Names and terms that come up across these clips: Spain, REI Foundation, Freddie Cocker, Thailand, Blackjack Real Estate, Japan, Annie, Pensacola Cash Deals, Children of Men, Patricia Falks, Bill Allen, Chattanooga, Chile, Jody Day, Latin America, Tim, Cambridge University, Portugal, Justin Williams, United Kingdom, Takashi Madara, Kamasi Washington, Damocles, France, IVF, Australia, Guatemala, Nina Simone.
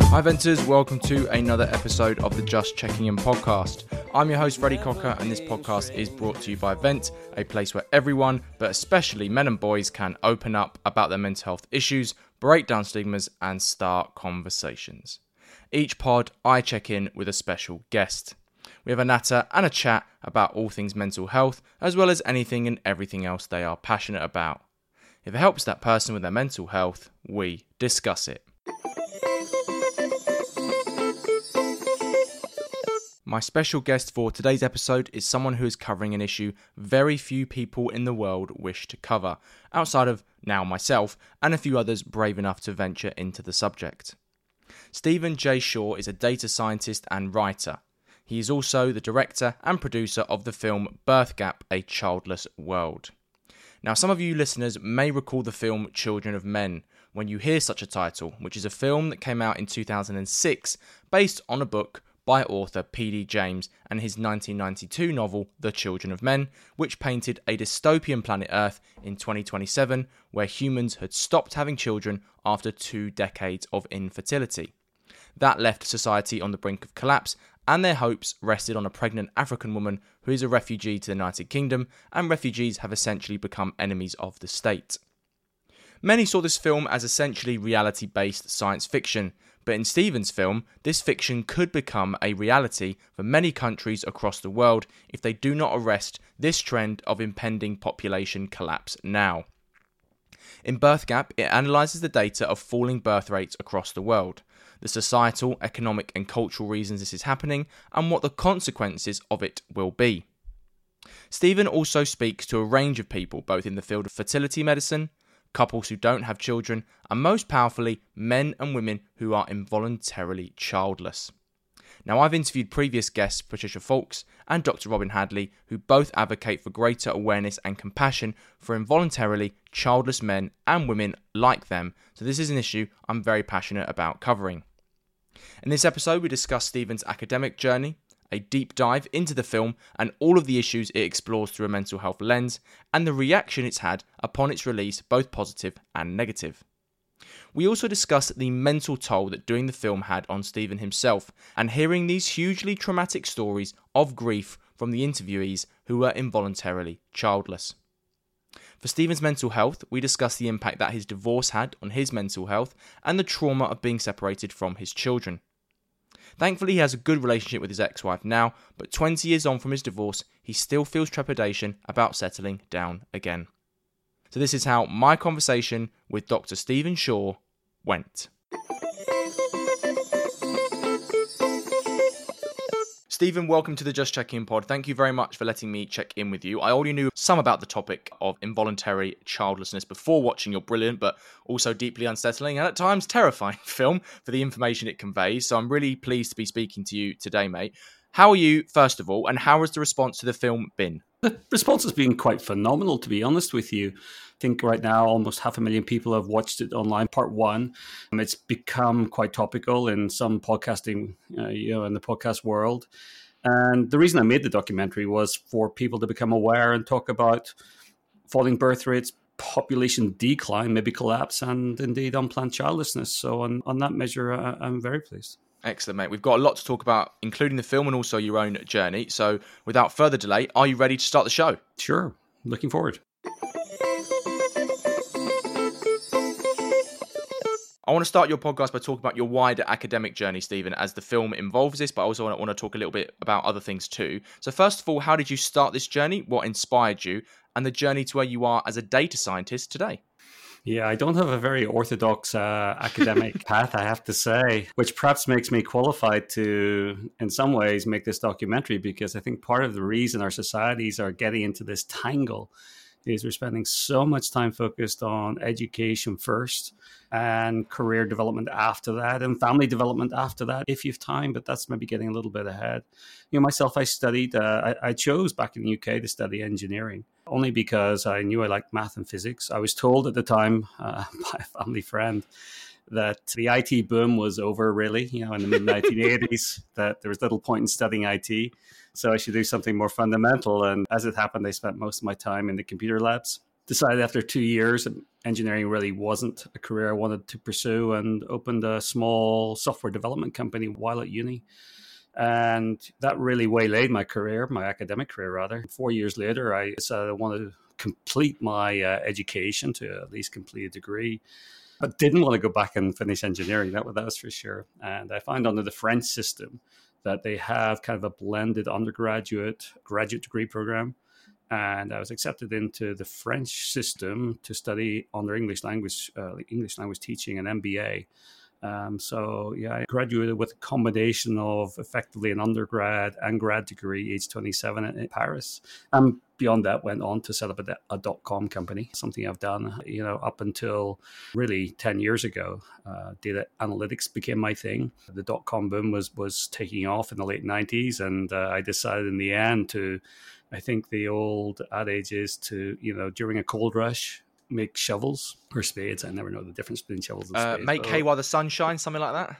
Hi Venters, welcome to another episode of the Just Checking In podcast. I'm your host Freddie Cocker and this podcast is brought to you by Vent, a place where everyone, but especially men and boys, can open up about their mental health issues, break down stigmas and start conversations. Each pod I check in with a special guest. We have a natter and a chat about all things mental health as well as anything and everything else they are passionate about. If it helps that person with their mental health, we discuss it. My special guest for today's episode is someone who is covering an issue very few people in the world wish to cover, outside of now myself and a few others brave enough to venture into the subject. Stephen J. Shaw is a data scientist and writer. He is also the director and producer of the film Birth Gap, A Childless World. Now, some of you listeners may recall the film Children of Men when you hear such a title, which is a film that came out in 2006 based on a book by author P.D. James and his 1992 novel, The Children of Men, which painted a dystopian planet Earth in 2027 where humans had stopped having children after 2 decades of infertility. That left society on the brink of collapse and their hopes rested on a pregnant African woman who is a refugee to the United Kingdom, and refugees have essentially become enemies of the state. Many saw this film as essentially reality-based science fiction, but in Stephen's film, this fiction could become a reality for many countries across the world if they do not arrest this trend of impending population collapse now. In Birth Gap, it analyses the data of falling birth rates across the world, the societal, economic and cultural reasons this is happening, and what the consequences of it will be. Stephen also speaks to a range of people, both in the field of fertility medicine, couples who don't have children, and most powerfully, men and women who are involuntarily childless. Now, I've interviewed previous guests Patricia Falks and Dr. Robin Hadley, who both advocate for greater awareness and compassion for involuntarily childless men and women like them, so this is an issue I'm very passionate about covering. In this episode, we discuss Stephen's academic journey, a deep dive into the film and all of the issues it explores through a mental health lens, and the reaction it's had upon its release, both positive and negative. We also discussed the mental toll that doing the film had on Stephen himself, and hearing these hugely traumatic stories of grief from the interviewees who were involuntarily childless. For Stephen's mental health, we discussed the impact that his divorce had on his mental health and the trauma of being separated from his children. Thankfully, he has a good relationship with his ex-wife now, but 20 years on from his divorce, he still feels trepidation about settling down again. So this is how my conversation with Dr. Stephen Shaw went. Stephen, welcome to the Just Checking In pod. Thank you very much for letting me check in with you. I already knew some about the topic of involuntary childlessness before watching your brilliant but also deeply unsettling and at times terrifying film for the information it conveys. So I'm really pleased to be speaking to you today, mate. How are you, first of all, and how has the response to the film been? The response has been quite phenomenal, to be honest with you. I think right now almost 500,000 people have watched it online, part one. It's become quite topical in some podcasting, in the podcast world. And the reason I made the documentary was for people to become aware and talk about falling birth rates, population decline, maybe collapse, and indeed unplanned childlessness. So on that measure, I'm very pleased. Excellent, mate. We've got a lot to talk about, including the film and also your own journey. So without further delay, are you ready to start the show? Sure. Looking forward. I want to start your podcast by talking about your wider academic journey, Stephen, as the film involves this, but I also want to talk a little bit about other things too. So first of all, how did you start this journey? What inspired you? And the journey to where you are as a data scientist today? Yeah, I don't have a very orthodox academic path, I have to say, which perhaps makes me qualified to, in some ways, make this documentary, because I think part of the reason our societies are getting into this tangle is we're spending so much time focused on education first and career development after that and family development after that, if you've time, but that's maybe getting a little bit ahead. You know, myself, I chose back in the UK to study engineering. Only because I knew I liked math and physics. I was told at the time by a family friend that the IT boom was over, really, you know, in the mid-1980s, that there was little point in studying IT. So I should do something more fundamental. And as it happened, I spent most of my time in the computer labs. Decided after 2 years that engineering really wasn't a career I wanted to pursue, and opened a small software development company while at uni. And that really waylaid my career, my academic career, rather. 4 years later, I decided I wanted to complete my education to at least complete a degree, but didn't want to go back and finish engineering. That was for sure. And I found under the French system that they have kind of a blended undergraduate, graduate degree program. And I was accepted into the French system to study under English language teaching, an MBA. So I graduated with a combination of effectively an undergrad and grad degree, age 27 in Paris. And beyond that, went on to set up a .com company, something I've done, you know, up until really 10 years ago. Data analytics became my thing. The .com boom was taking off in the late 90s. And I decided in the end to, I think the old adage is to, you know, during a cold rush, make shovels or spades. I never know the difference between shovels and spades. Make hay while the sun shines, something like that.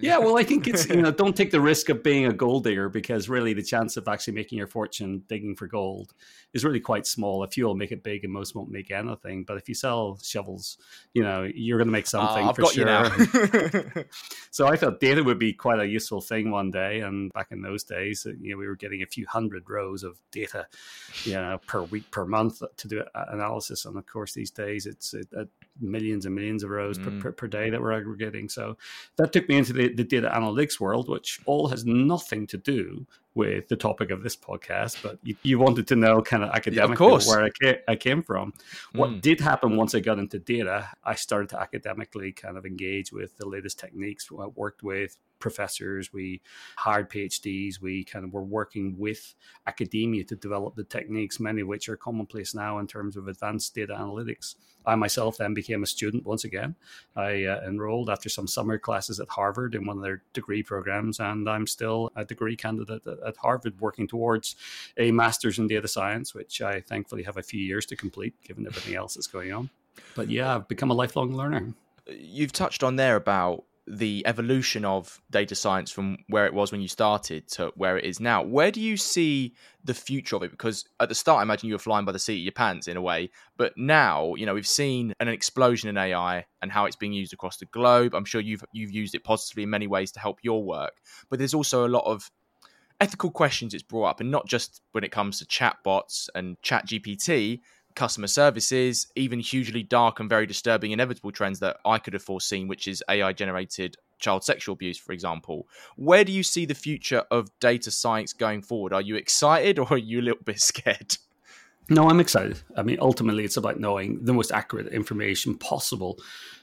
Yeah, well, I think it's, you know, don't take the risk of being a gold digger, because really the chance of actually making your fortune digging for gold is really quite small. A few will make it big and most won't make anything. But if you sell shovels, you know, you're going to make something for sure. So I thought data would be quite a useful thing one day. And back in those days, you know, we were getting a few hundred rows of data, you know, per week, per month to do analysis. And of course, these days it's millions and millions of rows per day that we're aggregating. So that took me into the data analytics world, which all has nothing to do with the topic of this podcast, but you wanted to know kind of academically where I came from. What did happen once I got into data, I started to academically kind of engage with the latest techniques. I worked with professors, we hired PhDs, we kind of were working with academia to develop the techniques, many of which are commonplace now in terms of advanced data analytics. I myself then became a student once again. I enrolled after some summer classes at Harvard in one of their degree programs, and I'm still a degree candidate at Harvard working towards a master's in data science, which I thankfully have a few years to complete, given everything else that's going on. But yeah, I've become a lifelong learner. You've touched on there about the evolution of data science from where it was when you started to where it is now. Where do you see the future of it? Because at the start, I imagine you were flying by the seat of your pants in a way. But now, you know, we've seen an explosion in AI and how it's being used across the globe. I'm sure you've used it positively in many ways to help your work. But there's also a lot of ethical questions it's brought up, and not just when it comes to chatbots and ChatGPT, customer services, even hugely dark and very disturbing inevitable trends that I could have foreseen, which is AI-generated child sexual abuse, for example. Where do you see the future of data science going forward? Are you excited, or are you a little bit scared? No, I'm excited. I mean, ultimately, it's about knowing the most accurate information possible.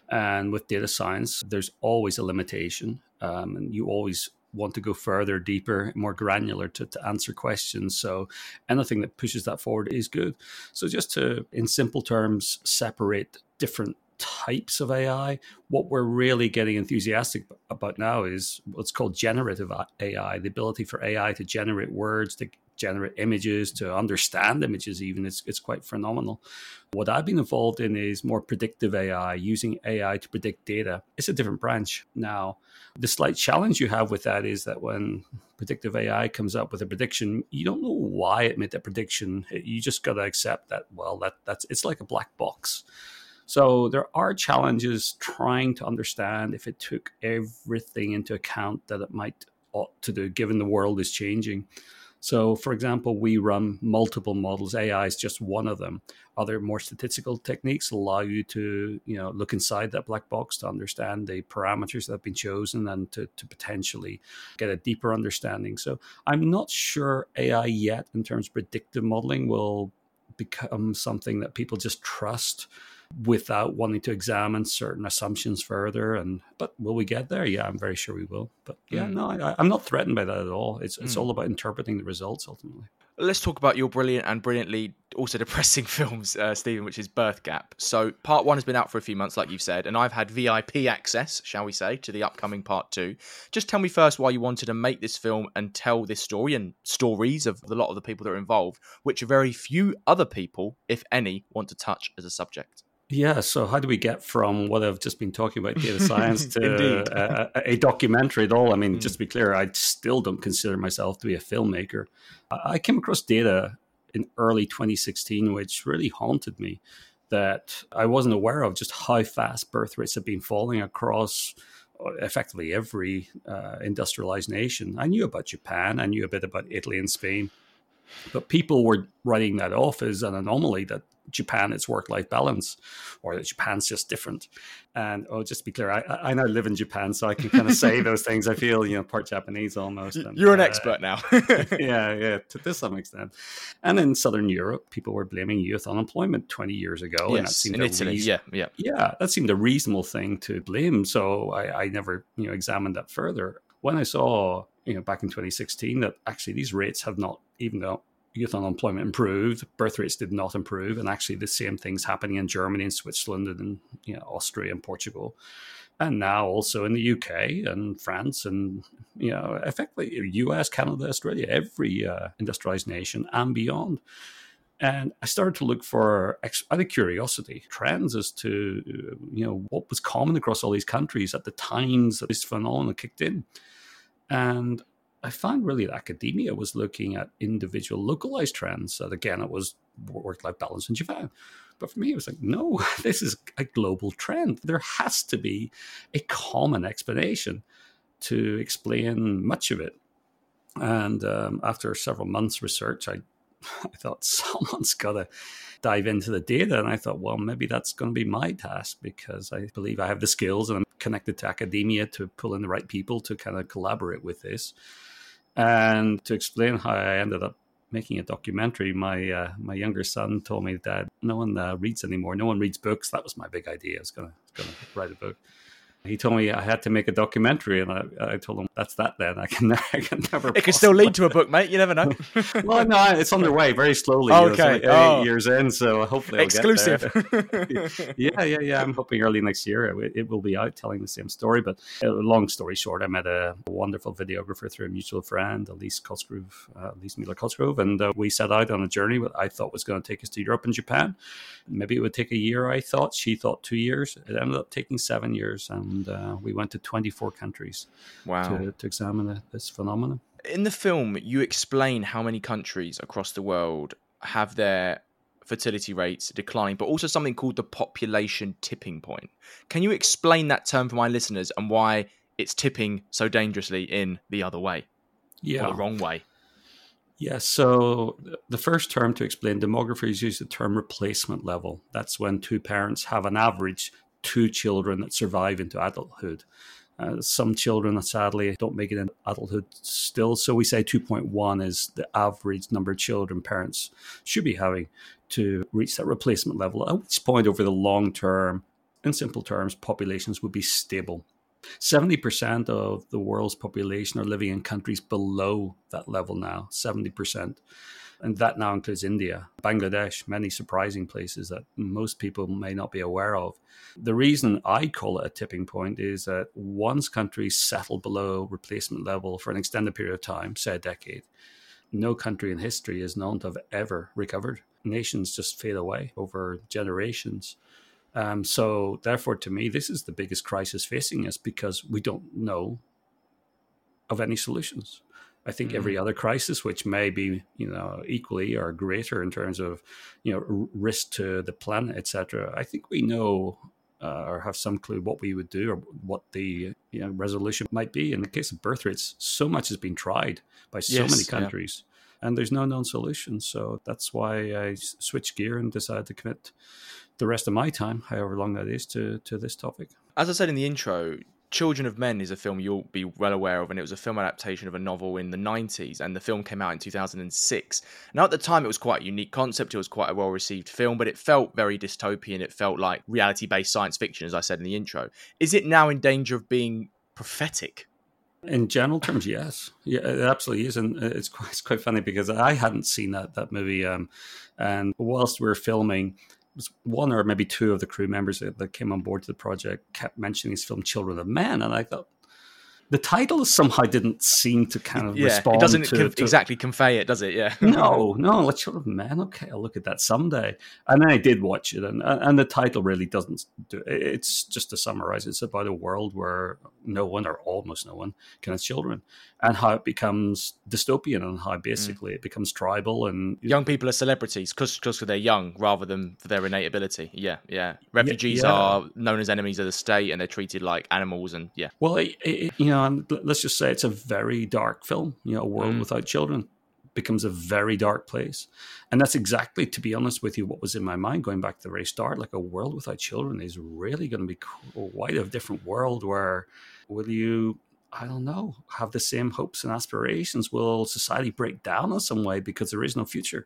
And with data science, there's always a limitation, and you always want to go further, deeper, more granular to answer questions. So anything that pushes that forward is good. So just to, in simple terms, separate different types of AI. What we're really getting enthusiastic about now is what's called generative AI, the ability for AI to generate words, to generate images, to understand images even. It's quite phenomenal. What I've been involved in is more predictive AI, using AI to predict data. It's a different branch. Now, the slight challenge you have with that is that when predictive AI comes up with a prediction, you don't know why it made that prediction. You just got to accept that, well, that's it's like a black box. So there are challenges trying to understand if it took everything into account that it might ought to do, given the world is changing. So, for example, we run multiple models. AI is just one of them. Other more statistical techniques allow you to, you know, look inside that black box to understand the parameters that have been chosen and to potentially get a deeper understanding. So I'm not sure AI yet, in terms of predictive modeling, will become something that people just trust without wanting to examine certain assumptions further. But will we get there? Yeah, I'm very sure we will. But yeah, no, I'm not threatened by that at all. It's all about interpreting the results ultimately. Let's talk about your brilliantly also depressing films, Stephen, which is Birth Gap. So part one has been out for a few months, like you've said, and I've had VIP access, shall we say, to the upcoming part two. Just tell me first why you wanted to make this film and tell this story and stories of a lot of the people that are involved, which very few other people, if any, want to touch as a subject. Yeah, so how do we get from what I've just been talking about, data science, to a documentary at all? I mean, just to be clear, I still don't consider myself to be a filmmaker. I came across data in early 2016, which really haunted me, that I wasn't aware of just how fast birth rates have been falling across effectively every industrialized nation. I knew about Japan, I knew a bit about Italy and Spain, but people were writing that off as an anomaly, that Japan, it's work-life balance, or that Japan's just different. And just to be clear, I now live in Japan, so I can kind of say those things. I feel, part Japanese almost. And, you're an expert now. yeah, to some extent. And in Southern Europe, people were blaming youth unemployment 20 years ago. Yes, and that seemed in Italy, Yeah, that seemed a reasonable thing to blame. So I never, examined that further. When I saw, back in 2016, that actually these rates have not, even though youth unemployment improved, birth rates did not improve, and actually the same things happening in Germany and Switzerland and Austria and Portugal, and now also in the UK and France and effectively US, Canada, Australia, every industrialized nation and beyond. And I started to look for, out of curiosity, trends as to what was common across all these countries at the times that this phenomenon kicked in, and I found really that academia was looking at individual localized trends. So again, it was work-life balance in Japan. But for me, it was like, no, this is a global trend. There has to be a common explanation to explain much of it. And after several months research, I thought someone's got to dive into the data. And I thought, well, maybe that's going to be my task, because I believe I have the skills and I'm connected to academia to pull in the right people to kind of collaborate with this. And to explain how I ended up making a documentary, my younger son told me, Dad, no one reads anymore. No one reads books. That was my big idea. I was going to write a book. He told me I had to make a documentary, and I told him, that's that then. I can never. It could still lead to a book, mate. You never know. Well, no, it's on the way very slowly. Oh, okay. It's like 8 years in, so hopefully I'll get there. Yeah. I'm hoping early next year it will be out telling the same story. But long story short, I met a wonderful videographer through a mutual friend, Elise Miller Kostgrove, and we set out on a journey that I thought was going to take us to Europe and Japan. Maybe it would take a year, I thought. She thought 2 years. It ended up taking 7 years. And we went to 24 countries to examine this phenomenon. In the film, you explain how many countries across the world have their fertility rates declining, but also something called the population tipping point. Can you explain that term for my listeners and why it's tipping so dangerously in the other way? Yeah. Or the wrong way? Yeah, so the first term to explain demography use the term replacement level. That's when two parents have an average two children that survive into adulthood. Some children, sadly, don't make it in adulthood still. So we say 2.1 is the average number of children parents should be having to reach that replacement level, at which point over the long term, in simple terms, populations would be stable. 70% of the world's population are living in countries below that level now, 70%. And that now includes India, Bangladesh, many surprising places that most people may not be aware of. The reason I call it a tipping point is that once countries settle below replacement level for an extended period of time, say a decade, no country in history is known to have ever recovered. Nations just fade away over generations. So therefore, to me, this is the biggest crisis facing us, because we don't know of any solutions. I think every other crisis, which may be, equally or greater in terms of, risk to the planet, etc. I think we know or have some clue what we would do or what the resolution might be. In the case of birth rates, so much has been tried by so many countries, and there's no known solution. So that's why I switched gear and decided to commit the rest of my time, however long that is, to this topic. As I said in the intro, Children of Men is a film you'll be well aware of, and it was a film adaptation of a novel in the 90s, and the film came out in 2006. Now, at the time, it was quite a unique concept. It was quite a well-received film, but it felt very dystopian. It felt like reality-based science fiction, as I said in the intro. Is it now in danger of being prophetic? In general terms, yes. Yeah, it absolutely is. And it's quite funny because I hadn't seen that movie. And whilst we were filming, one or maybe two of the crew members that came on board to the project kept mentioning this film, Children of Men. And I thought, the title somehow didn't seem to kind of respond. It doesn't exactly convey it, does it? Yeah. No, Children of Men. Okay, I'll look at that someday. And then I did watch it, and the title really doesn't do it. It's just to summarize, it's about a world where no one or almost no one can have children, and how it becomes dystopian, and how basically it becomes tribal, and young people are celebrities because they're young rather than for their innate ability. Yeah. Refugees are known as enemies of the state, and they're treated like animals, and yeah. Well, and let's just say it's a very dark film. A world without children becomes a very dark place. And that's exactly, to be honest with you, what was in my mind going back to the very start. Like, a world without children is really going to be quite a different world. Where will you, I don't know, have the same hopes and aspirations? Will society break down in some way because there is no future?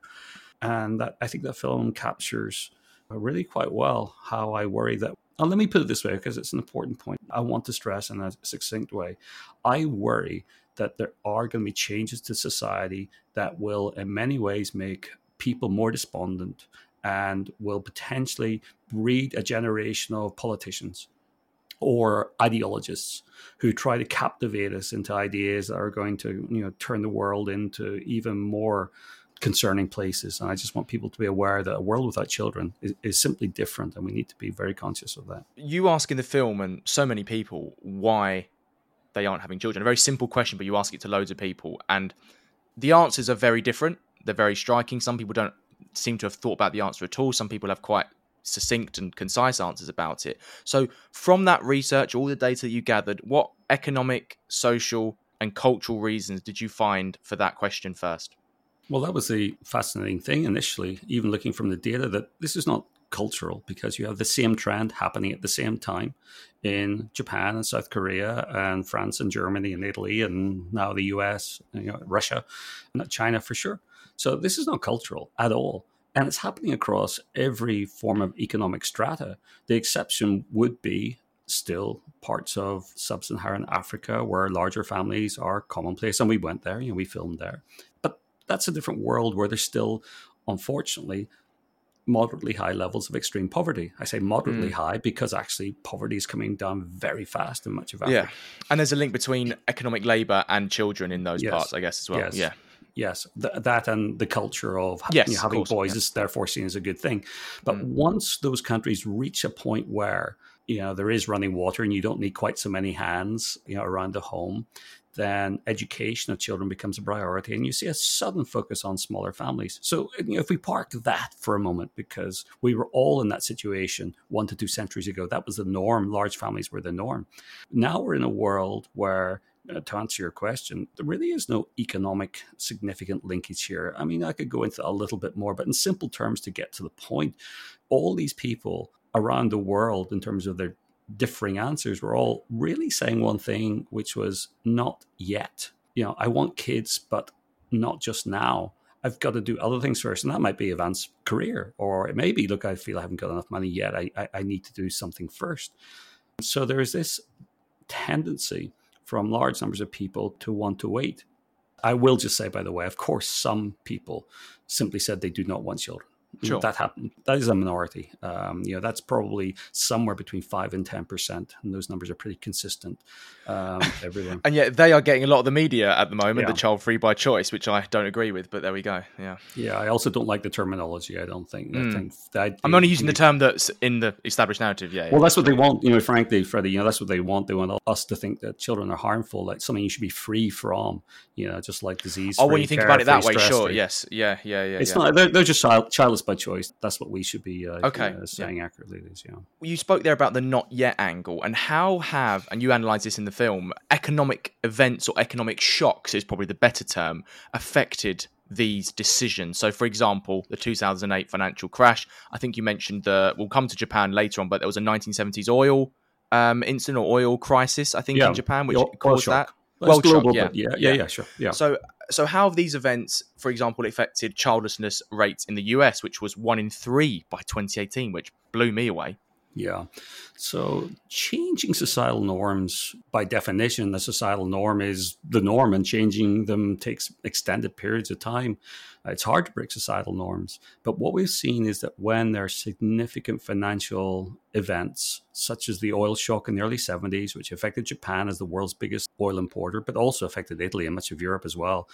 And that, I think that film captures really quite well how I worry that. And let me put it this way, because it's an important point I want to stress in a succinct way. I worry that there are going to be changes to society that will in many ways make people more despondent and will potentially breed a generation of politicians or ideologists who try to captivate us into ideas that are going to, turn the world into even more concerning places. And I just want people to be aware that a world without children is simply different, and we need to be very conscious of that. You ask in the film, and so many people, why they aren't having children. A very simple question, but you ask it to loads of people, and the answers are very different. They're very striking. Some people don't seem to have thought about the answer at all. Some people have quite succinct and concise answers about it. So from that research, all the data you gathered, what economic, social, and cultural reasons did you find for that question first? Well, that was the fascinating thing initially, even looking from the data, that this is not cultural, because you have the same trend happening at the same time in Japan and South Korea and France and Germany and Italy and now the US, Russia and China for sure. So this is not cultural at all. And it's happening across every form of economic strata. The exception would be still parts of sub-Saharan Africa where larger families are commonplace. And we went there, we filmed there. But that's a different world where there's still, unfortunately, moderately high levels of extreme poverty. I say moderately high because actually poverty is coming down very fast in much of Africa. Yeah, and there's a link between economic labour and children in those parts, I guess, as well. Yes. That and the culture of having boys is therefore seen as a good thing. But once those countries reach a point where there is running water and you don't need quite so many hands around the home, then education of children becomes a priority, and you see a sudden focus on smaller families. So if we park that for a moment, because we were all in that situation 1 to 2 centuries ago, that was the norm. Large families were the norm. Now we're in a world where, to answer your question, there really is no economic significant linkage here. I mean, I could go into a little bit more, but in simple terms to get to the point, all these people around the world, in terms of their differing answers, were all really saying one thing, which was not yet. I want kids, but not just now. I've got to do other things first. And that might be advanced career, or it may be, look, I feel I haven't got enough money yet. I need to do something first. So there is this tendency from large numbers of people to want to wait. I will just say, by the way, of course, some people simply said they do not want children. Sure. That happened. That is a minority. That's probably somewhere between 5 and 10%. And those numbers are pretty consistent everywhere. And yet they are getting a lot of the media at the moment, the child-free by choice, which I don't agree with, but there we go. Yeah. Yeah, I also don't like the terminology, I don't think. I'm only using the term that's in the established narrative. Yeah. Well, that's what they want, frankly, Freddie, that's what they want. They want us to think that children are harmful, like something you should be free from, just like disease. Oh, when you think about it that way, sure. Yes. Yeah. It's not, they're just childless by choice. That's what we should be saying accurately. Well, you spoke there about the not yet angle, and and you analyze this in the film, economic events or economic shocks is probably the better term, affected these decisions. So for example, the 2008 financial crash, I think you mentioned we'll come to Japan later on, but there was a 1970s oil incident or oil crisis, I think in Japan, which caused that. Well, global, shock, yeah. Yeah, sure. Yeah. So how have these events, for example, affected childlessness rates in the US, which was 1 in 3 by 2018, which blew me away? Yeah. So changing societal norms, by definition, the societal norm is the norm, and changing them takes extended periods of time. It's hard to break societal norms. But what we've seen is that when there are significant financial events, such as the oil shock in the early 70s, which affected Japan as the world's biggest oil importer, but also affected Italy and much of Europe as well,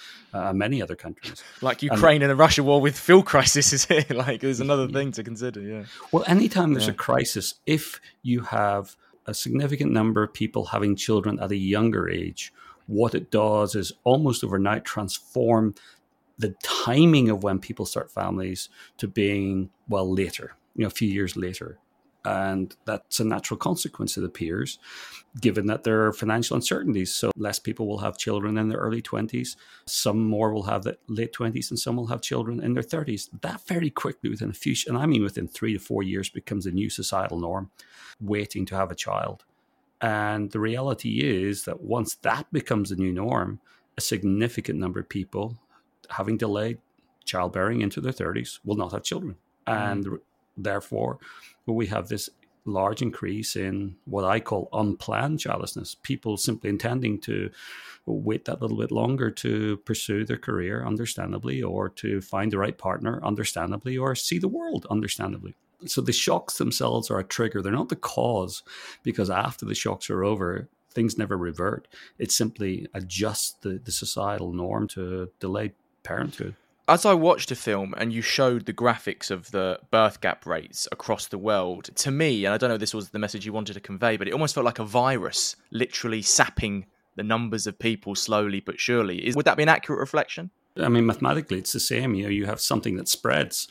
many other countries. Like Ukraine and the Russia war with fuel crisis is here. Like there's another thing to consider, yeah. Well, anytime there's a crisis, if you have a significant number of people having children at a younger age, what it does is almost overnight transform the timing of when people start families to being, well, later, a few years later. And that's a natural consequence, it appears, given that there are financial uncertainties. So less people will have children in their early 20s. Some more will have the late 20s, and some will have children in their 30s. That very quickly, within a few, and I mean within 3 to 4 years, becomes a new societal norm, waiting to have a child. And the reality is that once that becomes a new norm, a significant number of people having delayed childbearing into their 30s will not have children. And therefore, we have this large increase in what I call unplanned childlessness, people simply intending to wait that little bit longer to pursue their career, understandably, or to find the right partner, understandably, or see the world, understandably. So the shocks themselves are a trigger. They're not the cause, because after the shocks are over, things never revert. It simply adjusts the societal norm to delayed parenthood. As I watched a film and you showed the graphics of the birth gap rates across the world, to me, and I don't know if this was the message you wanted to convey, but it almost felt like a virus literally sapping the numbers of people slowly but surely. Would that be an accurate reflection? I mean, mathematically, it's the same. You have something that spreads.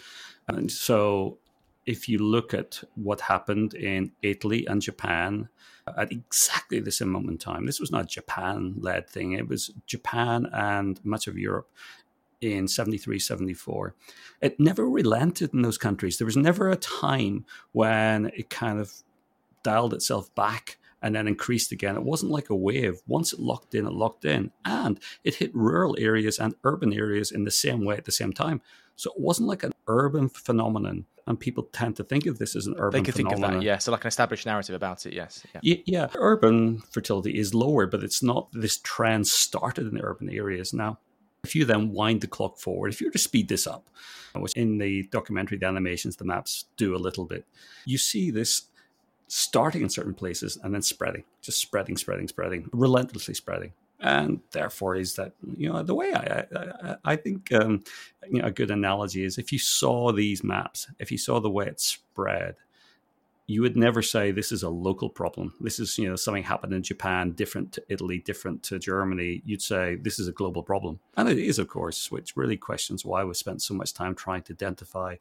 And so if you look at what happened in Italy and Japan at exactly the same moment in time, this was not a Japan-led thing. It was Japan and much of Europe in 73, 74. It never relented in those countries. There was never a time when it kind of dialed itself back and then increased again. It wasn't like a wave. Once it locked in, and it hit rural areas and urban areas in the same way at the same time. So it wasn't like an urban phenomenon, and people tend to think of this as an urban phenomenon. They could think of that, yeah. So like an established narrative about it, yes. Yeah. Urban fertility is lower, but it's not this trend started in the urban areas. Now, if you then wind the clock forward, if you were to speed this up, which in the documentary, the animations, the maps do a little bit, you see this starting in certain places and then spreading, just spreading, relentlessly spreading. And therefore is that, the way I think, a good analogy is if you saw these maps, if you saw the way it spread, you would never say this is a local problem. This is, something happened in Japan, different to Italy, different to Germany. You'd say this is a global problem. And it is, of course, which really questions why we spent so much time trying to identify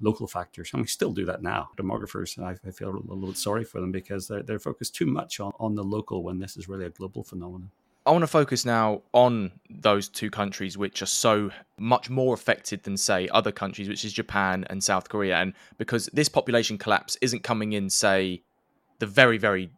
local factors. And we still do that now. Demographers, I feel a little bit sorry for them because they're focused too much on the local when this is really a global phenomenon. I want to focus now on those two countries which are so much more affected than, say, other countries, which is Japan and South Korea. And because this population collapse isn't coming in, say, the very, very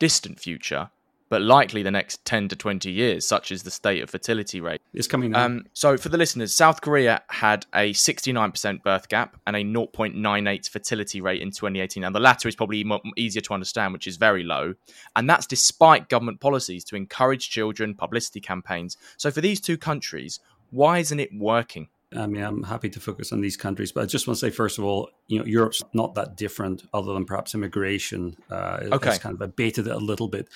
distant future, but likely the next 10 to 20 years, such as the state of fertility rate. It's coming now. So for the listeners, South Korea had a 69% birth gap and a 0.98 fertility rate in 2018. Now, the latter is probably easier to understand, which is very low. And that's despite government policies to encourage children, publicity campaigns. So for these two countries, why isn't it working? I mean, I'm happy to focus on these countries, but I just want to say, first of all, Europe's not that different other than perhaps immigration. It's kind of abated it a little bit.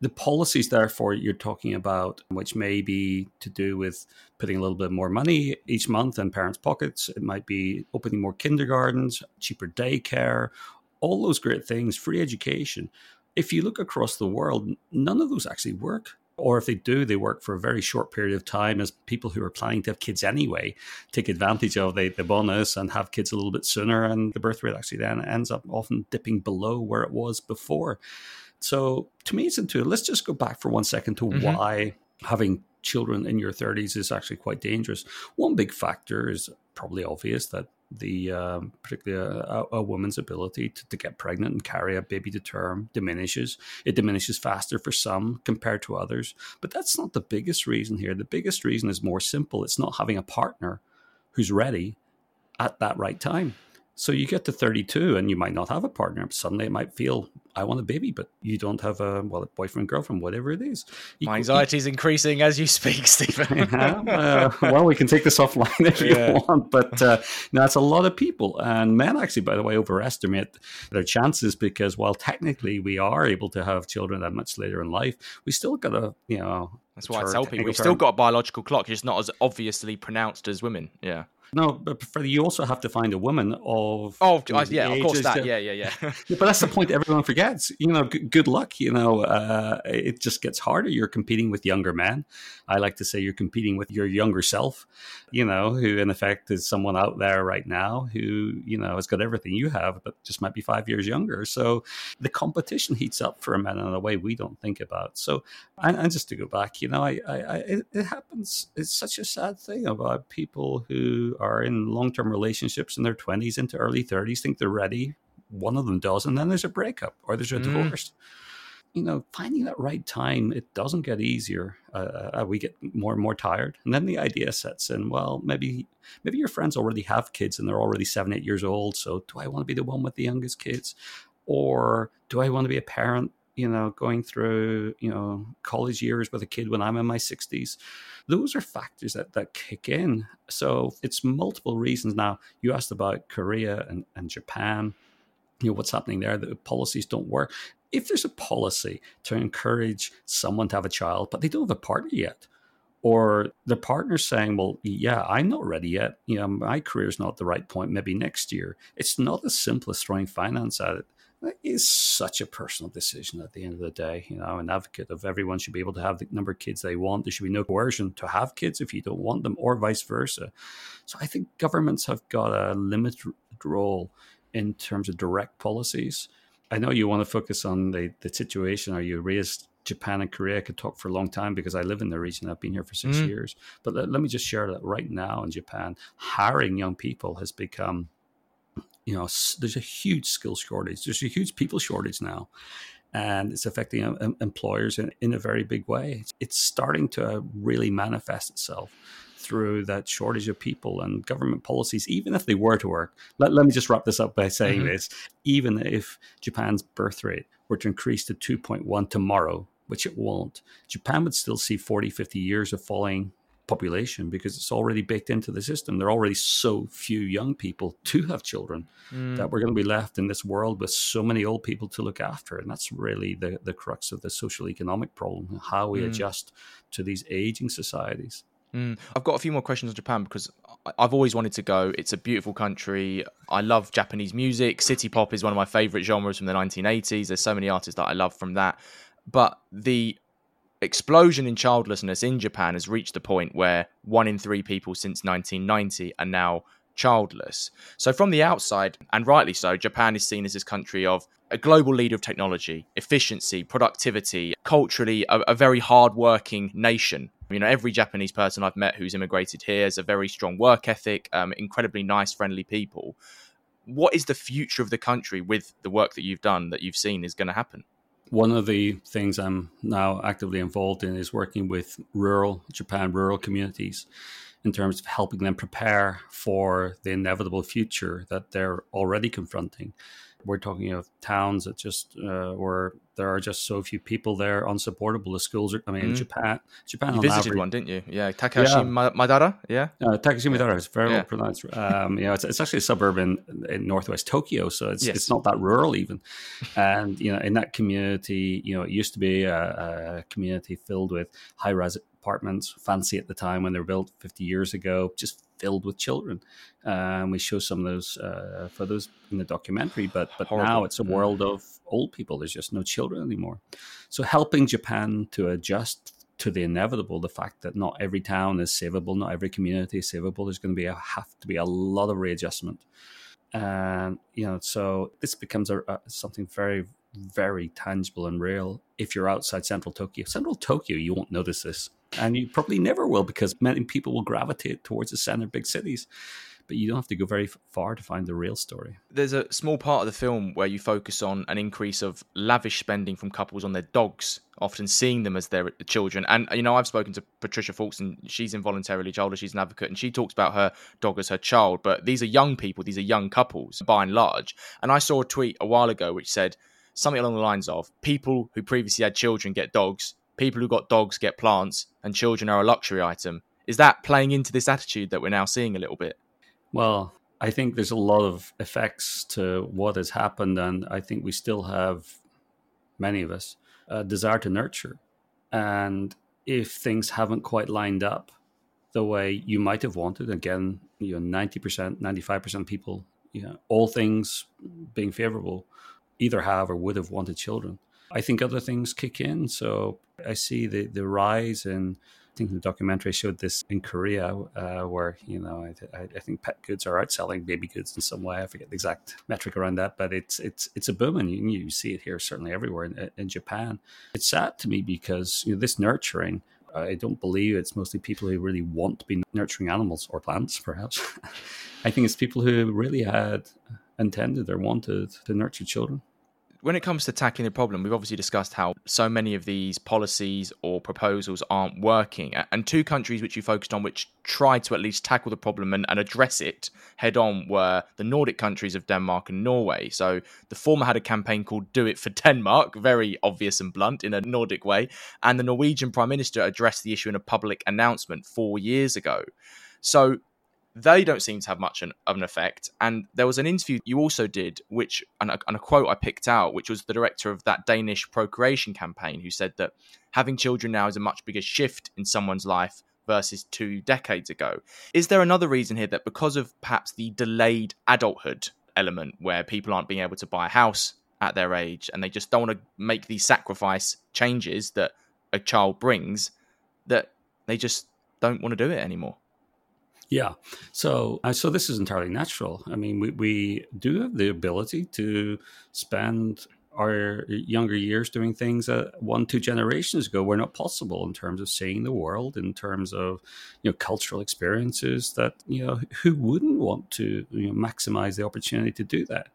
The policies, therefore, you're talking about, which may be to do with putting a little bit more money each month in parents' pockets. It might be opening more kindergartens, cheaper daycare, all those great things, free education. If you look across the world, none of those actually work. Or if they do, they work for a very short period of time as people who are planning to have kids anyway take advantage of the bonus and have kids a little bit sooner. And the birth rate actually then ends up often dipping below where it was before. So to me, it's intuitive. Let's just go back for 1 second to why having children in your 30s is actually quite dangerous. One big factor is probably obvious that particularly a woman's ability to get pregnant and carry a baby to term diminishes. It diminishes faster for some compared to others. But that's not the biggest reason here. The biggest reason is more simple. It's not having a partner who's ready at that right time. So you get to 32 and you might not have a partner. Suddenly it might feel, I want a baby, but you don't have a boyfriend, girlfriend, whatever it is. My anxiety is increasing as you speak, Stephen. Well, we can take this offline if you want, but that's a lot of people. And men actually, by the way, overestimate their chances because while technically we are able to have children that much later in life, we still got to, you know. That's why I tell people, we've still got a biological clock. It's not as obviously pronounced as women. Yeah. No, but you also have to find a woman of... Oh, yeah, of course that. Yeah. But that's the point everyone forgets. You know, good luck. You know, it just gets harder. You're competing with younger men. I like to say you're competing with your younger self, you know, who in effect is someone out there right now who, you know, has got everything you have, but just might be 5 years younger. So the competition heats up for a man in a way we don't think about. So, and just to go back, you know, it happens. It's such a sad thing about people who are in long-term relationships in their 20s into early 30s, think they're ready. One of them does, and then there's a breakup or there's a divorce. You know, finding that right time, it doesn't get easier. We get more and more tired. And then the idea sets in, well, maybe your friends already have kids and they're already 7-8 years old. So do I want to be the one with the youngest kids? Or do I want to be a parent, you know, going through, you know, college years with a kid when I'm in my 60s? Those are factors that kick in. So it's multiple reasons. Now, you asked about Korea and Japan, you know, what's happening there, the policies don't work. If there's a policy to encourage someone to have a child, but they don't have a partner yet, or their partner's saying, well, yeah, I'm not ready yet. You know, my career's not the right point, maybe next year. It's not as simple as throwing finance at it. That is such a personal decision at the end of the day. You know, I'm an advocate of everyone should be able to have the number of kids they want. There should be no coercion to have kids if you don't want them or vice versa. So I think governments have got a limited role in terms of direct policies. I know you want to focus on the situation. Are you raised Japan and Korea? I could talk for a long time because I live in the region. I've been here for 6 years. But let me just share that right now in Japan, hiring young people has become... You know, there's a huge skill shortage. There's a huge people shortage now, and it's affecting employers in a very big way. It's starting to really manifest itself through that shortage of people and government policies, even if they were to work. Let me just wrap this up by saying this. Even if Japan's birth rate were to increase to 2.1 tomorrow, which it won't, Japan would still see 40, 50 years of falling population because it's already baked into the system. There are already so few young people to have children that we're going to be left in this world with so many old people to look after. And that's really the crux of the social economic problem, how we adjust to these aging societies. I've got a few more questions on Japan because I've always wanted to go. It's a beautiful country. I love Japanese music. City pop is one of my favorite genres from the 1980s. There's so many artists that I love from that. But the explosion in childlessness in Japan has reached the point where 1 in 3 people since 1990 are now childless. So from the outside, and rightly so, Japan is seen as this country of a global leader of technology, efficiency, productivity, culturally a very hard-working nation. You know, every Japanese person I've met who's immigrated here has a very strong work ethic, incredibly nice, friendly people. What is the future of the country with the work that you've done that you've seen is going to happen? One of the things I'm now actively involved in is working with rural communities in terms of helping them prepare for the inevitable future that they're already confronting. We're talking of towns that just where there are just so few people there, unsupportable. The schools are, I mean, Japan. You visited one, didn't you? Yeah, Takashi Madara. Yeah, Takashi Madara is very well pronounced. You know, it's actually a suburb in northwest Tokyo, so it's not that rural even. And you know, in that community, you know, it used to be a community filled with high-rise apartments, fancy at the time when they were built 50 years ago, just filled with children. And we show some of those photos in the documentary, but now it's a world of old people. There's just no children anymore. So helping Japan to adjust to the inevitable, the fact that not every town is savable, not every community is savable, there's going to be have to be a lot of readjustment. And, you know, so this becomes something very, very tangible and real. If you're outside central Tokyo, you won't notice this. And you probably never will because many people will gravitate towards the center of big cities. but you don't have to go very far to find the real story. There's a small part of the film where you focus on an increase of lavish spending from couples on their dogs, often seeing them as their children. And, you know, I've spoken to Patricia Falks, and she's involuntarily childless. She's an advocate, and she talks about her dog as her child. But these are young people. These are young couples, by and large. And I saw a tweet a while ago which said something along the lines of, people who previously had children get dogs, people who got dogs get plants, and children are a luxury item. Is that playing into this attitude that we're now seeing a little bit? Well, I think there's a lot of effects to what has happened, and I think we still have, many of us, a desire to nurture. And if things haven't quite lined up the way you might have wanted, again, you know, 90%, 95% of people, you know, all things being favorable, either have or would have wanted children. I think other things kick in. So I see the rise in, I think the documentary showed this in Korea, where, you know, I think pet goods are outselling baby goods in some way. I forget the exact metric around that, but it's a boom, and you see it here, certainly everywhere in Japan. It's sad to me because, you know, this nurturing, I don't believe it's mostly people who really want to be nurturing animals or plants, perhaps. I think it's people who really had intended or wanted to nurture children. When it comes to tackling the problem, we've obviously discussed how so many of these policies or proposals aren't working. And two countries which you focused on which tried to at least tackle the problem and address it head on were the Nordic countries of Denmark and Norway. So the former had a campaign called Do It for Denmark, very obvious and blunt in a Nordic way. And the Norwegian Prime Minister addressed the issue in a public announcement 4 years ago. So they don't seem to have much of an effect. And there was an interview you also did, which, and a quote I picked out, which was the director of that Danish procreation campaign, who said that having children now is a much bigger shift in someone's life versus 2 decades ago. Is there another reason here that because of perhaps the delayed adulthood element, where people aren't being able to buy a house at their age and they just don't want to make these sacrifice changes that a child brings, that they just don't want to do it anymore? Yeah. So this is entirely natural. I mean, we do have the ability to spend our younger years doing things that 1-2 generations ago were not possible in terms of seeing the world, in terms of, you know, cultural experiences that, you know, who wouldn't want to, you know, maximize the opportunity to do that?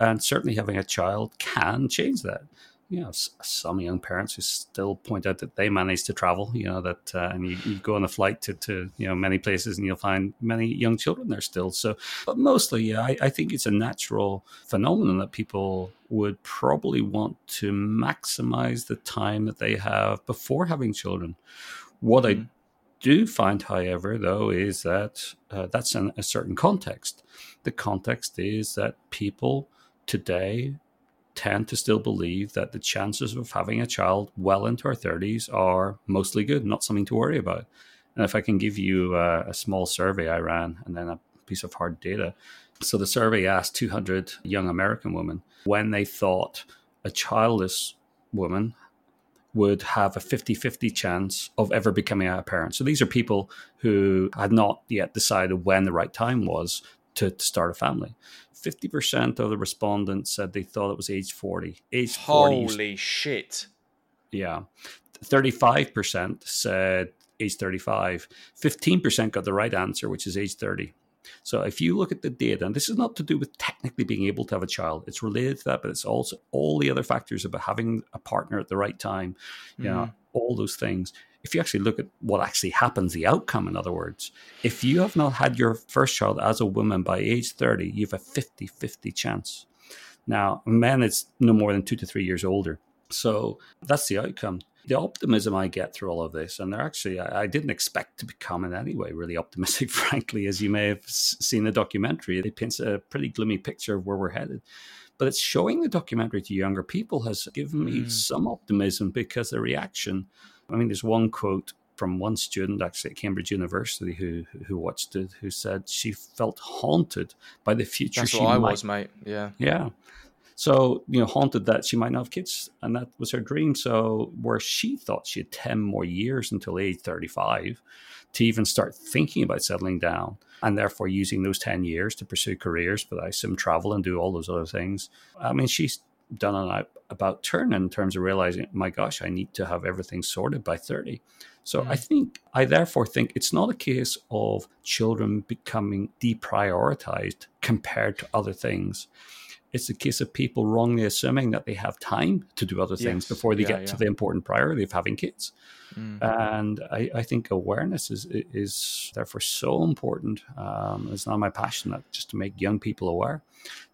And certainly having a child can change that. You know, some young parents who still point out that they manage to travel, you know, that and you go on a flight to, you know, many places, and you'll find many young children there still. So, but mostly, yeah, I think it's a natural phenomenon that people would probably want to maximize the time that they have before having children. What I do find, however, though, is that that's in a certain context. The context is that people today tend to still believe that the chances of having a child well into our 30s are mostly good, not something to worry about. And if I can give you a small survey I ran and then a piece of hard data. So the survey asked 200 young American women when they thought a childless woman would have a 50-50 chance of ever becoming a parent. So these are people who had not yet decided when the right time was to start a family. 50% of the respondents said they thought it was age 40. Holy shit. Yeah. 35% said age 35. 15% got the right answer, which is age 30. So if you look at the data, and this is not to do with technically being able to have a child, it's related to that, but it's also all the other factors about having a partner at the right time, you know, all those things. If you actually look at what actually happens, the outcome, in other words, if you have not had your first child as a woman by age 30, you have a 50-50 chance. Now, men, it's no more than 2 to 3 years older. So that's the outcome. The optimism I get through all of this, and I didn't expect to become in any way really optimistic, frankly, as you may have seen the documentary. It paints a pretty gloomy picture of where we're headed. But it's showing the documentary to younger people has given me some optimism because the reaction. I mean, there's one quote from one student actually at Cambridge University who watched it, who said she felt haunted by the future. That's what I was, mate. Yeah. Yeah. So, you know, haunted that she might not have kids, and that was her dream. So where she thought she had 10 more years until age 35 to even start thinking about settling down, and therefore using those 10 years to pursue careers, but I assume travel and do all those other things. I mean, she's done on about turn in terms of realizing, my gosh, I need to have everything sorted by 30. So I therefore think it's not a case of children becoming deprioritized compared to other things. It's a case of people wrongly assuming that they have time to do other things before they get to the important priority of having kids. Mm-hmm. And I think awareness is therefore so important. It's now my passion that just to make young people aware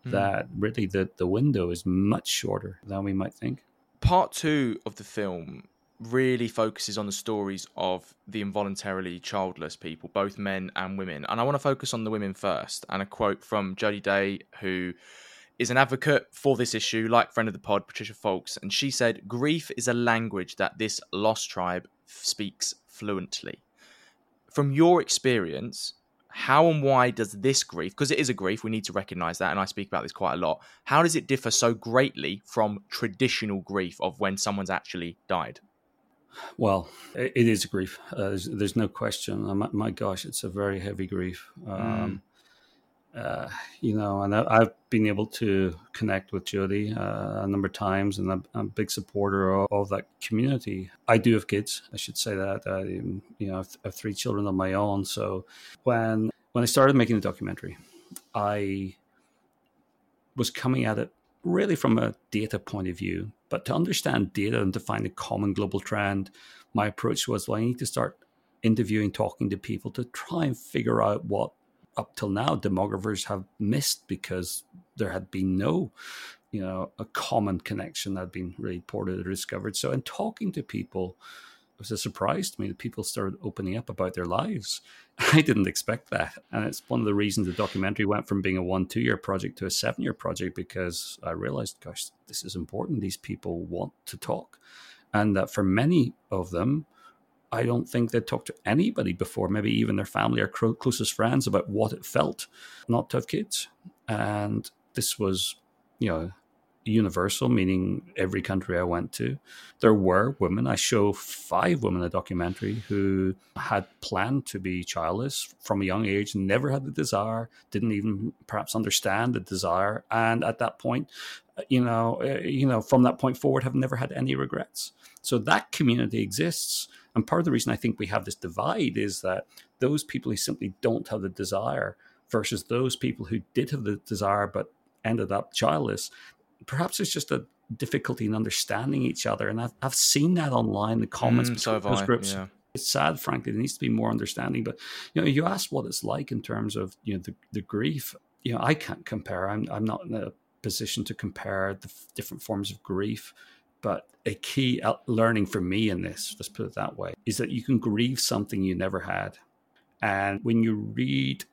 that really the window is much shorter than we might think. Part two of the film really focuses on the stories of the involuntarily childless people, both men and women. And I want to focus on the women first, and a quote from Jody Day, who is an advocate for this issue, like friend of the pod, Patricia Falks, and she said, "Grief is a language that this lost tribe speaks fluently." From your experience, how and why does this grief, because it is a grief, we need to recognise that, and I speak about this quite a lot, how does it differ so greatly from traditional grief of when someone's actually died? Well, it is a grief. There's no question. My gosh, it's a very heavy grief. You know, and I've been able to connect with Jody a number of times, and I'm a big supporter of that community. I do have kids, I should say that. I have three children of my own. So when I started making the documentary, I was coming at it really from a data point of view. But to understand data and to find a common global trend, my approach was, well, I need to start interviewing, talking to people to try and figure out what up till now demographers have missed, because there had been no, a common connection that had been reported or discovered. So in talking to people, it was a surprise to me that people started opening up about their lives. I didn't expect that. And it's one of the reasons the documentary went from being a 1-2 year project to a 7-year project, because I realized, gosh, this is important. These people want to talk. And that for many of them, I don't think they'd talked to anybody before, maybe even their family or closest friends, about what it felt not to have kids. And this was, universal, meaning every country I went to. There were women. I show 5 women in a documentary who had planned to be childless from a young age, never had the desire, didn't even perhaps understand the desire. And at that point, from that point forward, have never had any regrets. So that community exists. And part of the reason I think we have this divide is that those people who simply don't have the desire versus those people who did have the desire but ended up childless, perhaps it's just a difficulty in understanding each other. And I've seen that online, the comments between those groups. Yeah. It's sad, frankly. There needs to be more understanding. But, you asked what it's like in terms of, the grief. I can't compare. I'm not in a position to compare the different forms of grief. But a key learning for me in this, let's put it that way, is that you can grieve something you never had. And when you read,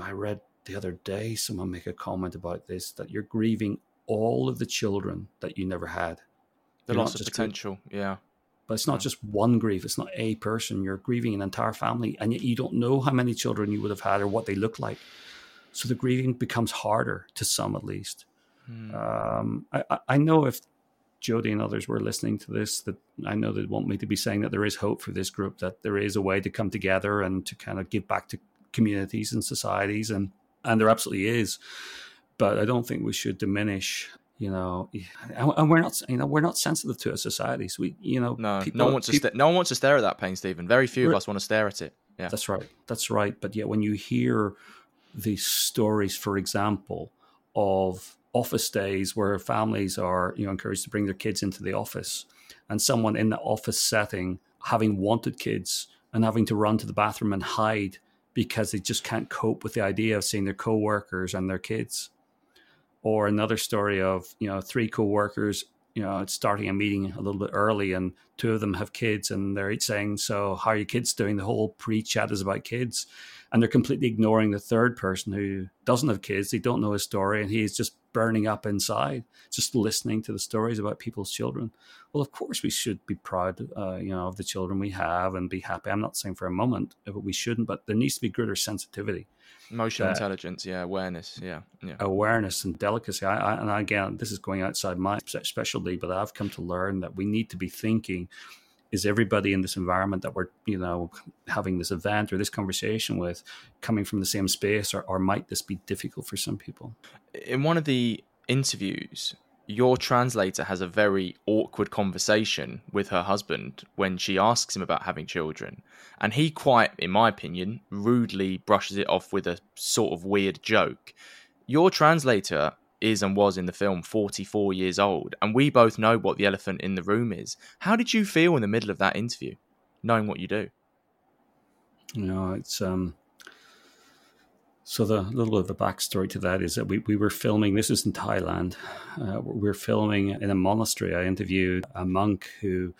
I read the other day, someone make a comment about this, that you're grieving all of the children that you never had. The loss of potential, But it's not just one grief. It's not a person. You're grieving an entire family, and yet you don't know how many children you would have had or what they look like. So the grieving becomes harder, to some at least. I know if Jody and others were listening to this, that I know they'd want me to be saying that there is hope for this group, that there is a way to come together and to kind of give back to communities and societies. And there absolutely is. But I don't think we should diminish, and we're not, we're not sensitive to it as societies. We, no one wants to stare at that pain, Stephen. Very few of us want to stare at it. Yeah, that's right. That's right. But yet when you hear these stories, for example, of office days where families are encouraged to bring their kids into the office, and someone in the office setting having wanted kids and having to run to the bathroom and hide because they just can't cope with the idea of seeing their co-workers and their kids. Or another story of 3 co-workers starting a meeting a little bit early, and 2 of them have kids, and they're each saying, "So how are your kids doing?" The whole pre-chat is about kids, and they're completely ignoring the third person who doesn't have kids. They don't know his story, and he's just burning up inside, just listening to the stories about people's children. Well, of course we should be proud, of the children we have and be happy. I'm not saying for a moment that we shouldn't, but there needs to be greater sensitivity. Emotional intelligence, awareness, awareness and delicacy. And again, this is going outside my specialty, but I've come to learn that we need to be thinking, is everybody in this environment that we're, having this event or this conversation with, coming from the same space, or might this be difficult for some people? In one of the interviews, your translator has a very awkward conversation with her husband when she asks him about having children. And he quite, in my opinion, rudely brushes it off with a sort of weird joke. Your translator is and was in the film 44 years old, and we both know what the elephant in the room is. How did you feel in the middle of that interview, knowing what you do? You know, it's so the little of the backstory to that is that we were filming, this is in Thailand, we're filming in a monastery. I interviewed a monk who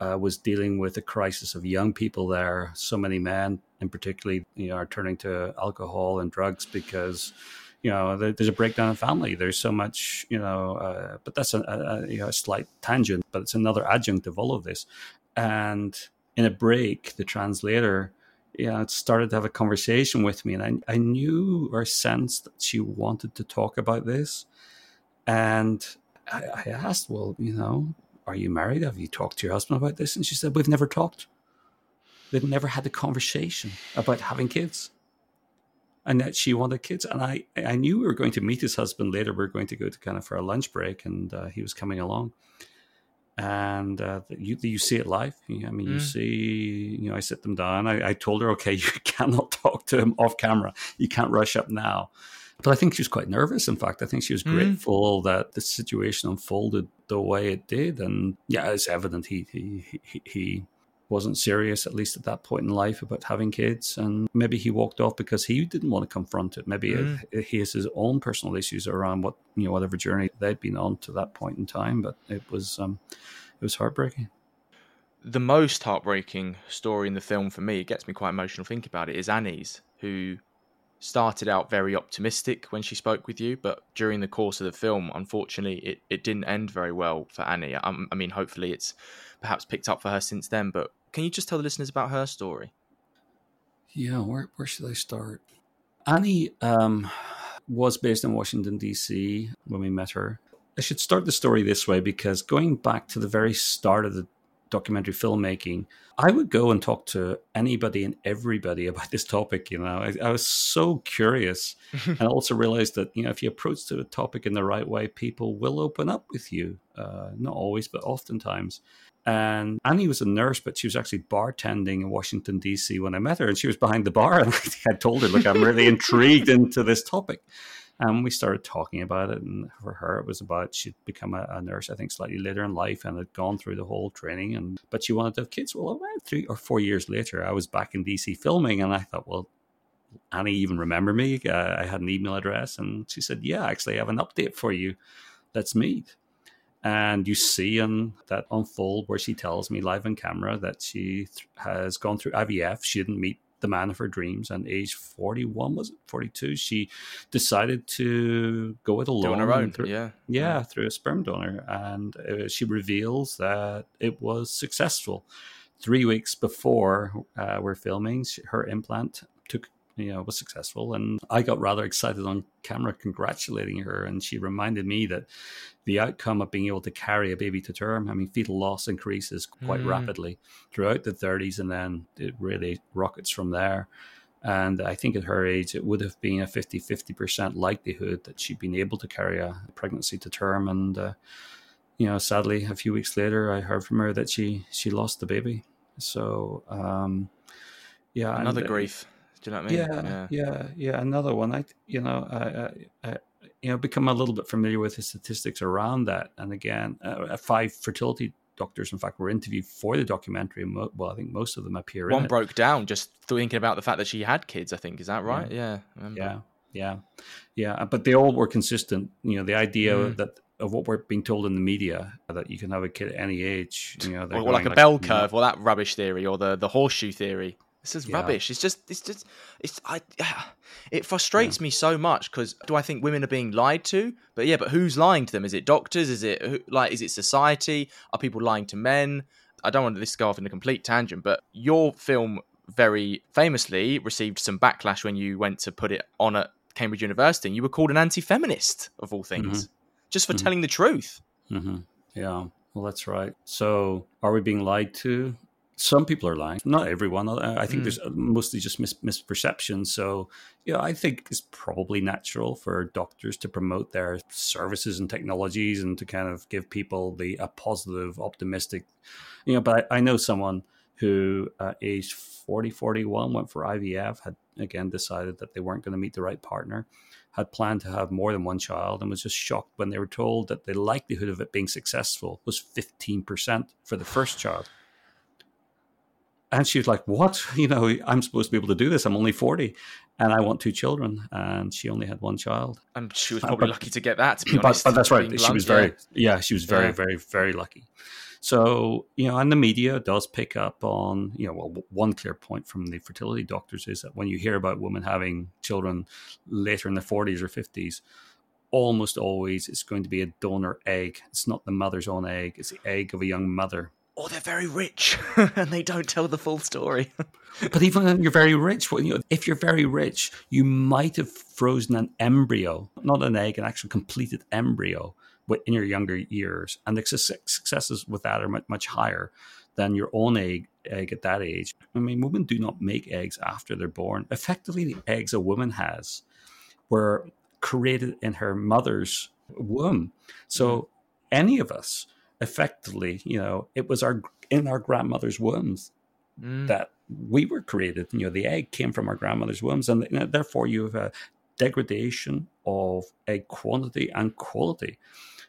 was dealing with the crisis of young people there. So many men in particular, you know, are turning to alcohol and drugs because, you know, there's a breakdown in family. There's so much, you know, but that's a slight tangent, but it's another adjunct of all of this. And in a break, the translator, you know, started to have a conversation with me, and I knew or sensed that she wanted to talk about this. And I asked, well, you know, are you married? Have you talked to your husband about this? And she said, we've never talked. They've never had a conversation about having kids. And that she wanted kids. And I knew we were going to meet his husband later. We were going to go to Canada for a lunch break, and he was coming along. And you see it live. I mean, you see, you know, I sit them down. I told her, okay, you cannot talk to him off camera. You can't rush up now. But I think she was quite nervous. In fact, I think she was grateful that the situation unfolded the way it did. And yeah, it's evident he wasn't serious, at least at that point in life, about having kids. And maybe he walked off because he didn't want to confront it. Maybe he has his own personal issues around what, you know, whatever journey they'd been on to that point in time. But it was heartbreaking. The most heartbreaking story in the film for me, it gets me quite emotional thinking about it, is Annie's, who started out very optimistic when she spoke with you, but during the course of the film, unfortunately, it didn't end very well for Annie. I mean, hopefully it's perhaps picked up for her since then, but can you just tell the listeners about her story? Yeah, where should I start? Annie was based in Washington, D.C. when we met her. I should start the story this way, because going back to the very start of the documentary filmmaking, I would go and talk to anybody and everybody about this topic. You know, I was so curious, and I also realized that, you know, if you approach the topic in the right way, people will open up with you. Not always, but oftentimes. And Annie was a nurse, but she was actually bartending in Washington, D.C. when I met her, and she was behind the bar. And I told her, look, I'm really intrigued into this topic. And we started talking about it. And for her, it was about she'd become a nurse, I think, slightly later in life, and had gone through the whole training. But she wanted to have kids. Well, around 3 or 4 years later, I was back in D.C. filming, and I thought, well, Annie even remember me? I had an email address. And she said, yeah, actually, I have an update for you. Let's meet. And you see in that unfold where she tells me live on camera that she has gone through IVF. She didn't meet the man of her dreams. And age 41, was it 42? She decided to go it alone. On her own, through a sperm donor. And she reveals that it was successful. 3 weeks before we're filming, her implant was successful. And I got rather excited on camera congratulating her. And she reminded me that the outcome of being able to carry a baby to term, I mean, fetal loss increases quite rapidly throughout the 30s. And then it really rockets from there. And I think at her age, it would have been a 50% likelihood that she'd been able to carry a pregnancy to term. And, you know, sadly, a few weeks later, I heard from her that she lost the baby. So, yeah. Another grief. Do you know what I mean? Yeah. Another one. I become a little bit familiar with the statistics around that. And again, 5 fertility doctors, in fact, were interviewed for the documentary. Well, I think most of them appear. One broke down just thinking about the fact that she had kids. I think, is that right? Yeah. But they all were consistent. You know, the idea that of what we're being told in the media, that you can have a kid at any age. You know, or like a bell curve, or that rubbish theory, or the horseshoe theory. This is rubbish. It frustrates me so much, because do I think women are being lied to? But who's lying to them? Is it doctors? Is it society? Are people lying to men? I don't want this to go off in a complete tangent, but your film very famously received some backlash when you went to put it on at Cambridge University, and you were called an anti-feminist, of all things, just for telling the truth. Yeah, well, that's right. So are we being lied to? Some people are lying. Not everyone. I think there's mostly just misperception. So, yeah, I think it's probably natural for doctors to promote their services and technologies and to kind of give people a positive, optimistic, but I know someone who at age 40, 41 went for IVF, had again decided that they weren't going to meet the right partner, had planned to have more than one child, and was just shocked when they were told that the likelihood of it being successful was 15% for the first child. And she was like, what? I'm supposed to be able to do this. I'm only 40 and I want two children. And she only had one child. And she was probably lucky to get that, to be honest. But that's right. She was very, very lucky. So, and the media does pick up on, one clear point from the fertility doctors is that when you hear about women having children later in their 40s or 50s, almost always it's going to be a donor egg. It's not the mother's own egg. It's the egg of a young mother. Or they're very rich and they don't tell the full story. But even when you're very rich, if you're very rich, you might have frozen an embryo, not an egg, an actual completed embryo in your younger years. And the successes with that are much, much higher than your own egg at that age. I mean, women do not make eggs after they're born. Effectively, the eggs a woman has were created in her mother's womb. So any of us, effectively, it was in our grandmother's wombs that we were created. The egg came from our grandmother's wombs, and therefore you have a degradation of egg quantity and quality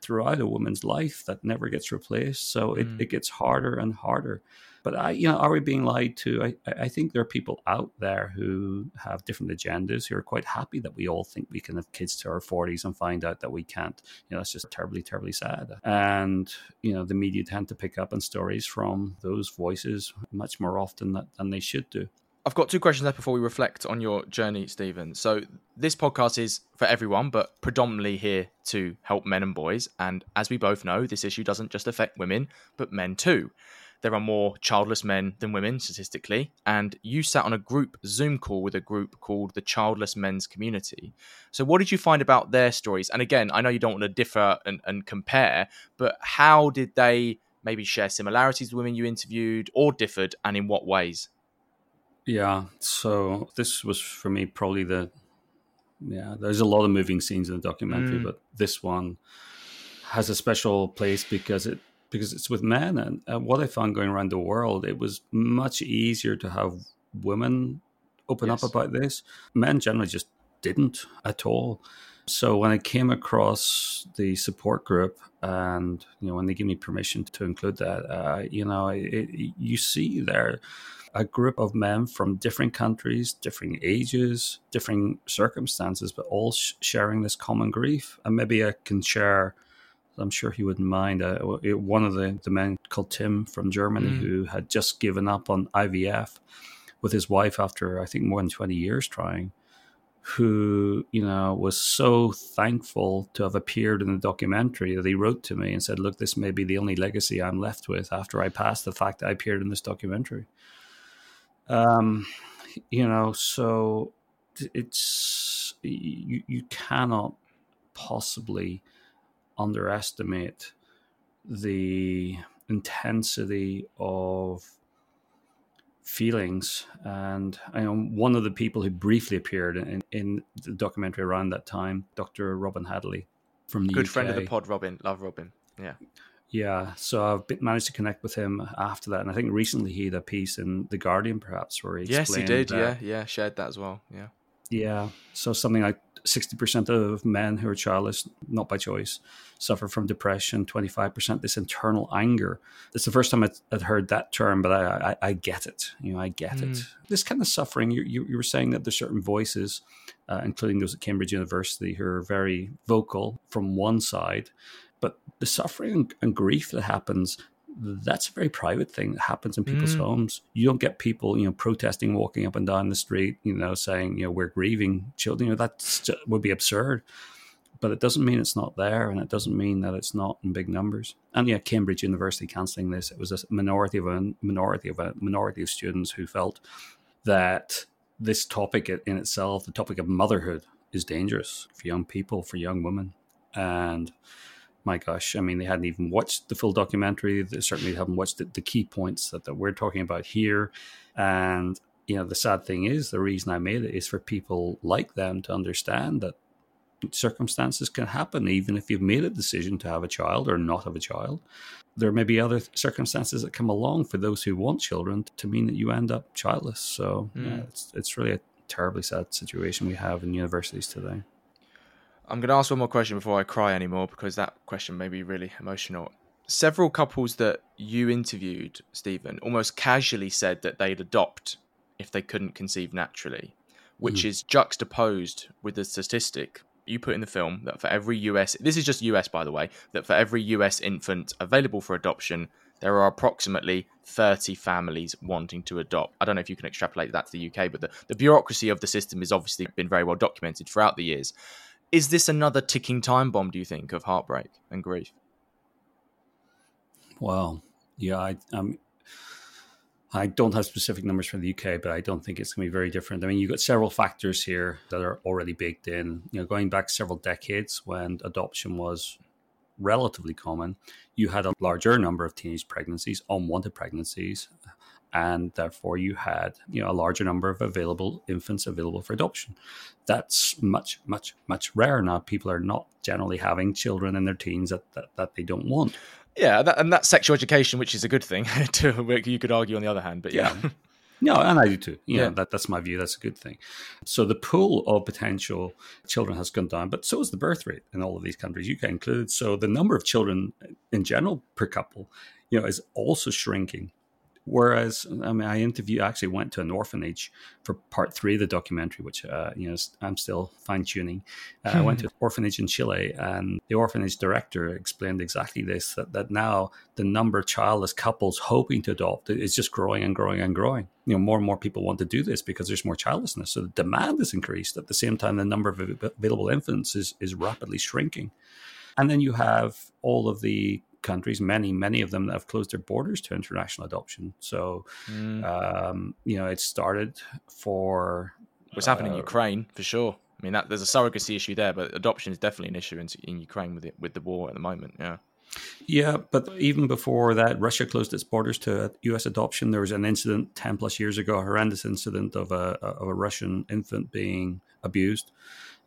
throughout a woman's life that never gets replaced. So it gets harder and harder. But are we being lied to? I think there are people out there who have different agendas who are quite happy that we all think we can have kids to our 40s and find out that we can't. That's just terribly, terribly sad. And, the media tend to pick up on stories from those voices much more often than they should do. I've got two questions left before we reflect on your journey, Stephen. So this podcast is for everyone, but predominantly here to help men and boys. And as we both know, this issue doesn't just affect women, but men too. There are more childless men than women, statistically, and you sat on a group Zoom call with a group called the Childless Men's Community. So what did you find about their stories? And again, I know you don't want to differ and compare, but how did they maybe share similarities with women you interviewed or differed, and in what ways? Yeah, so this was for me probably there's a lot of moving scenes in the documentary, but this one has a special place because it's with men. And what I found going around the world, it was much easier to have women open up about this. Men generally just didn't at all. So when I came across the support group and, when they gave me permission to include that, you see there a group of men from different countries, different ages, different circumstances, but all sharing this common grief. And maybe I can share... I'm sure he wouldn't mind. One of the men called Tim from Germany who had just given up on IVF with his wife after, I think, more than 20 years trying, who, was so thankful to have appeared in the documentary that he wrote to me and said, look, this may be the only legacy I'm left with after I pass the fact that I appeared in this documentary. So it's, you cannot possibly underestimate the intensity of feelings. And one of the people who briefly appeared in the documentary around that time, Dr. Robin Hadley from the UK. Good friend of the pod, Robin. Love Robin. Yeah. Yeah. So I've managed to connect with him after that. And I think recently he had a piece in The Guardian, perhaps, where he explained that. Yeah. Yeah. Shared that as well. Yeah. Yeah. So something like 60% of men who are childless, not by choice, suffer from depression, 25% this internal anger. It's the first time I'd heard that term, but I get it. I get it. This kind of suffering, you were saying that there's certain voices, including those at Cambridge University, who are very vocal from one side, but the suffering and grief that happens, that's a very private thing that happens in people's homes. You don't get people, protesting, walking up and down the street, saying, we're grieving children. That would be absurd. But it doesn't mean it's not there, and it doesn't mean that it's not in big numbers. And yeah, Cambridge University cancelling this. It was a minority of students who felt that this topic in itself, the topic of motherhood, is dangerous for young people, for young women, and my gosh, I mean, they hadn't even watched the full documentary. They certainly haven't watched the key points that we're talking about here. And, you know, the sad thing is, the reason I made it is for people like them to understand that circumstances can happen, even if you've made a decision to have a child or not have a child. There may be other circumstances that come along for those who want children to mean that you end up childless. So yeah, it's really a terribly sad situation we have in universities today. I'm going to ask one more question before I cry anymore, because that question may be really emotional. Several couples that you interviewed, Stephen, almost casually said that they'd adopt if they couldn't conceive naturally, which is juxtaposed with the statistic you put in the film that for every US, this is just US by the way, that for every US infant available for adoption, there are approximately 30 families wanting to adopt. I don't know if you can extrapolate that to the UK, but the bureaucracy of the system has obviously been very well documented throughout the years. Is this another ticking time bomb, do you think, of heartbreak and grief? Well, yeah, I don't have specific numbers for the UK, but I don't think it's going to be very different. I mean, you've got several factors here that are already baked in. You know, going back several decades when adoption was relatively common, you had a larger number of teenage pregnancies, unwanted pregnancies, and therefore you had, you know, a larger number of available infants available for adoption. That's much, much, much rarer now. People are not generally having children in their teens that they don't want. Yeah, and that's sexual education, which is a good thing, to, you could argue on the other hand, but yeah. No, and I do too. You know, that's my view. That's a good thing. So the pool of potential children has gone down, but so has the birth rate in all of these countries, UK included. So the number of children in general per couple, you know, is also shrinking. Whereas, I mean, I actually went to an orphanage for part 3 of the documentary, which, you know, I'm still fine tuning. I went to an orphanage in Chile, and the orphanage director explained exactly this, that now the number of childless couples hoping to adopt is just growing and growing and growing. You know, more and more people want to do this because there's more childlessness. So the demand is increased. At the same time, the number of available infants is rapidly shrinking. And then you have all of the countries, many of them, that have closed their borders to international adoption. So, you know, it started for what's happening in Ukraine for sure. I mean, there's a surrogacy issue there, but adoption is definitely an issue in Ukraine with the war at the moment. Yeah. Yeah, but even before that, Russia closed its borders to U.S. adoption. There was an incident 10 plus years ago, a horrendous incident of a Russian infant being abused.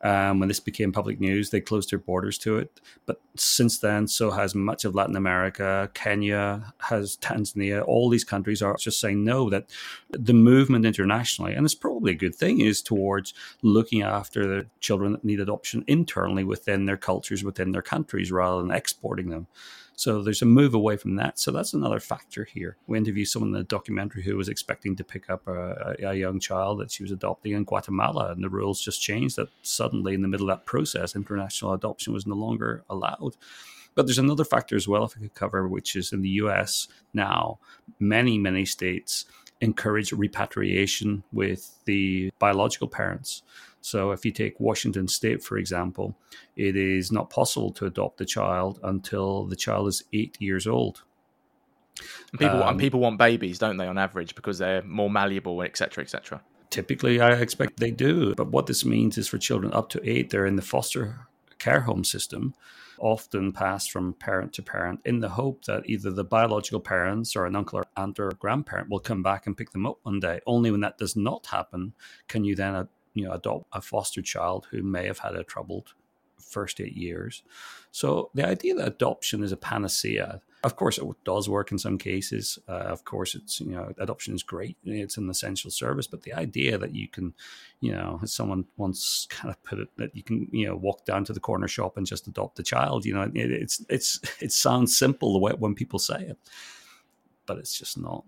When this became public news, they closed their borders to it. But since then, so has much of Latin America. Kenya has Tanzania. All these countries are just saying no, that the movement internationally, and it's probably a good thing, is towards looking after the children that need adoption internally within their cultures, within their countries, rather than exporting them. So there's a move away from that. So that's another factor here. We interviewed someone in the documentary who was expecting to pick up a young child that she was adopting in Guatemala. And the rules just changed that suddenly in the middle of that process, international adoption was no longer allowed. But there's another factor as well, if I could cover, which is in the US now, many states encourage repatriation with the biological parents. So if you take Washington State, for example, it is not possible to adopt a child until the child is 8 years old. And people want babies, don't they, on average, because they're more malleable, et cetera, et cetera. Typically, I expect they do. But what this means is for children up to 8, they're in the foster care home system, often passed from parent to parent in the hope that either the biological parents or an uncle or aunt or grandparent will come back and pick them up one day. Only when that does not happen can you then adopt a foster child who may have had a troubled first 8 years. So the idea that adoption is a panacea, of course it does work in some cases. Of course, it's, you know, adoption is great. It's an essential service. But the idea that you can, you know, as someone once kind of put it, that you can, you know, walk down to the corner shop and just adopt a child, you know, it sounds simple the way when people say it, but it's just not.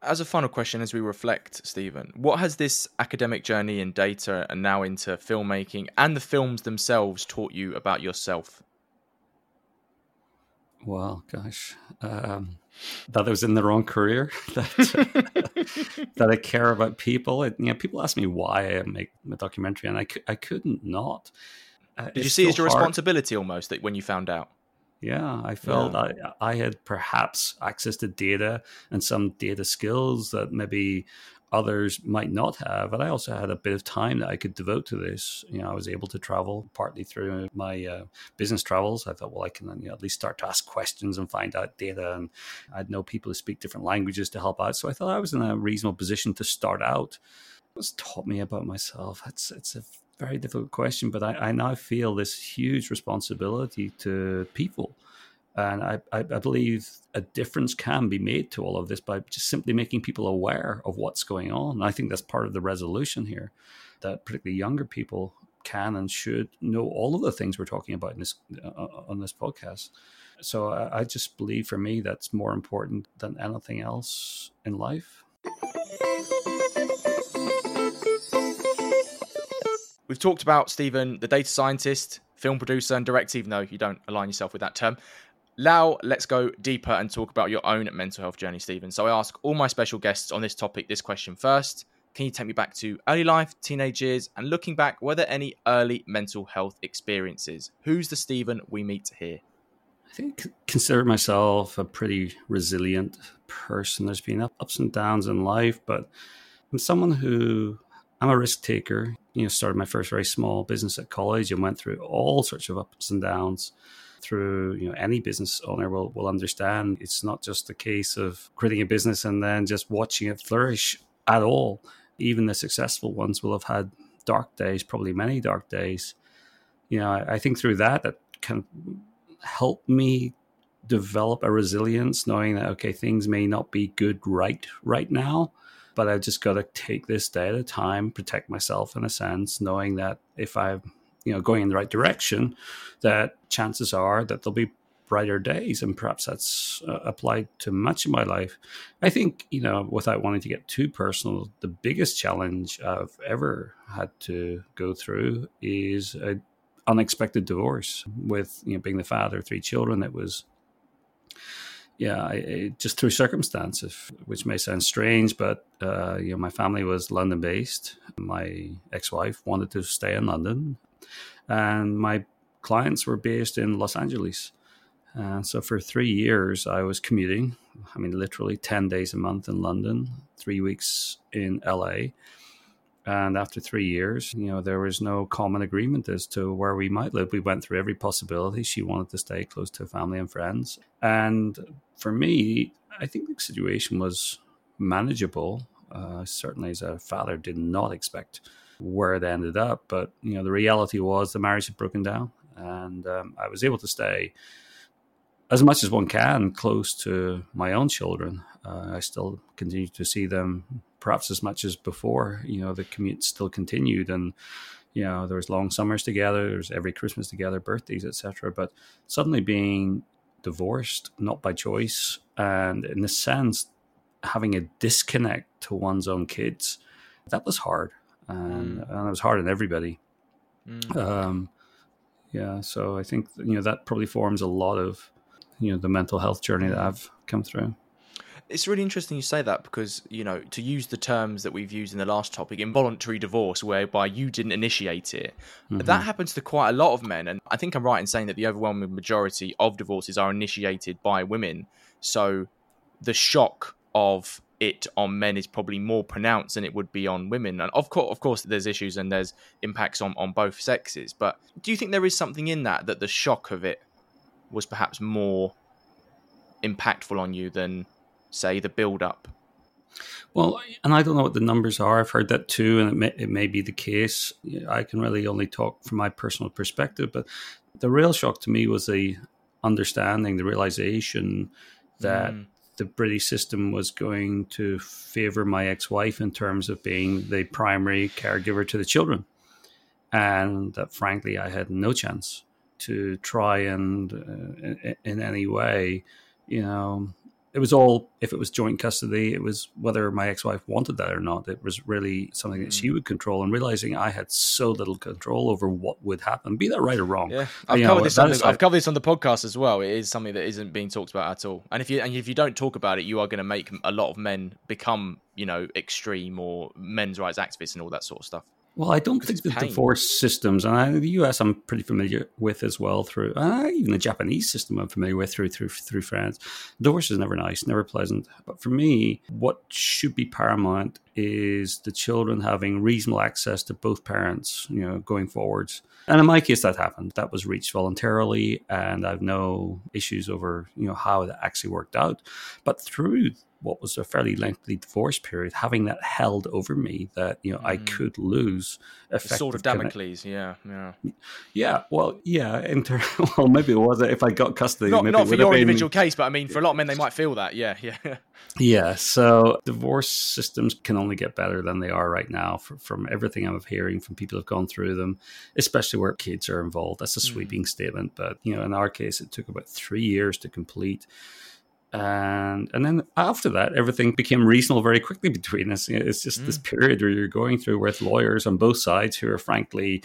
As a final question, as we reflect, Stephen, what has this academic journey in data and now into filmmaking and the films themselves taught you about yourself? Well, gosh, that I was in the wrong career, that I care about people. You know, people ask me why I make a documentary, and I couldn't not. Did you see it as your responsibility almost, that when you found out? Yeah, I felt I had perhaps access to data and some data skills that maybe others might not have. And I also had a bit of time that I could devote to this. You know, I was able to travel partly through my business travels. I thought, well, I can at least start to ask questions and find out data. And I'd know people who speak different languages to help out. So I thought I was in a reasonable position to start out. What's taught me about myself? It's a very difficult question, but I now feel this huge responsibility to people. And I believe a difference can be made to all of this by just simply making people aware of what's going on. And I think that's part of the resolution here, that particularly younger people can and should know all of the things we're talking about in this, on this podcast. So I just believe for me that's more important than anything else in life. We've talked about, Stephen, the data scientist, film producer and director, even though you don't align yourself with that term. Now, let's go deeper and talk about your own mental health journey, Stephen. So I ask all my special guests on this topic this question first. Can you take me back to early life, teenage years, and looking back, were there any early mental health experiences? Who's the Stephen we meet here? I think I consider myself a pretty resilient person. There's been ups and downs in life, but I'm a risk taker. You know, started my first very small business at college and went through all sorts of ups and downs. Through, you know, any business owner will understand it's not just a case of creating a business and then just watching it flourish at all. Even the successful ones will have had dark days, probably many dark days. You know, I think through that kind of helped me develop a resilience, knowing that, okay, things may not be good right now, but I've just got to take this day at a time, protect myself in a sense, knowing that if I'm, you know, going in the right direction, that chances are that there'll be brighter days. And perhaps that's applied to much of my life. I think, you know, without wanting to get too personal, the biggest challenge I've ever had to go through is an unexpected divorce with, you know, being the father of three children. It was, yeah, just through circumstances, which may sound strange, but, you know, my family was London based. My ex-wife wanted to stay in London. And my clients were based in Los Angeles. And so for 3 years, I was commuting. I mean, literally 10 days a month in London, 3 weeks in LA. And after 3 years, you know, there was no common agreement as to where we might live. We went through every possibility. She wanted to stay close to family and friends. And for me, I think the situation was manageable. Certainly as a father, did not expect where it ended up. But, you know, the reality was the marriage had broken down, and I was able to stay as much as one can close to my own children. I still continue to see them perhaps as much as before. You know, the commute still continued, and, you know, there was long summers together, there was every Christmas together, birthdays, etc. But suddenly being divorced, not by choice, and in a sense having a disconnect to one's own kids, that was hard. And it was hard on everybody. Yeah, so I think, you know, that probably forms a lot of, you know, the mental health journey that I've come through. It's really interesting you say that because, you know, to use the terms that we've used in the last topic, involuntary divorce, whereby you didn't initiate it, that happens to quite a lot of men. And I think I'm right in saying that the overwhelming majority of divorces are initiated by women. So the shock of it on men is probably more pronounced than it would be on women. And of course, there's issues and there's impacts on both sexes. But do you think there is something in that the shock of it was perhaps more impactful on you than, say, the build-up? Well, and I don't know what the numbers are. I've heard that too, and it may be the case. I can really only talk from my personal perspective. But the real shock to me was the understanding, the realization that the British system was going to favor my ex-wife in terms of being the primary caregiver to the children. And that, frankly, I had no chance to try and in any way, you know, it was all, if it was joint custody, it was whether my ex-wife wanted that or not. It was really something that she would control, and realizing I had so little control over what would happen, be that right or wrong. Yeah, I've covered this on the podcast as well. It is something that isn't being talked about at all. And if you don't talk about it, you are going to make a lot of men become, you know, extreme or men's rights activists and all that sort of stuff. Well, I don't think the divorce systems, and the US I'm pretty familiar with as well, through even the Japanese system I'm familiar with through France. Divorce is never nice, never pleasant. But for me, what should be paramount is the children having reasonable access to both parents, you know, going forwards. And in my case, that happened. That was reached voluntarily, and I've no issues over, you know, how it actually worked out. But through what was a fairly lengthy divorce period, having that held over me that, you know, I could lose effective sort of Damocles, well, maybe it was if I got custody. Not for your individual case, but I mean, for a lot of men, they might feel that. Yeah. So divorce systems can only get better than they are right now from everything I'm hearing from people who've gone through them, especially where kids are involved. That's a sweeping statement. But, you know, in our case, it took about 3 years to complete. And then after that, everything became reasonable very quickly between us. It's just this period where you're going through with lawyers on both sides who are frankly,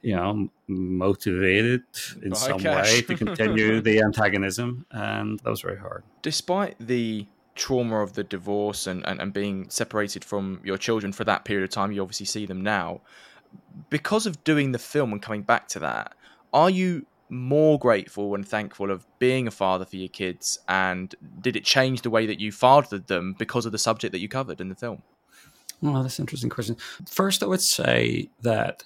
you know, motivated in some way to continue the antagonism. And that was very hard. Despite the trauma of the divorce and being separated from your children for that period of time, you obviously see them now. Because of doing the film and coming back to that, are you more grateful and thankful of being a father for your kids, and did it change the way that you fathered them because of the subject that you covered in the film? Well, that's an interesting question. First, I would say that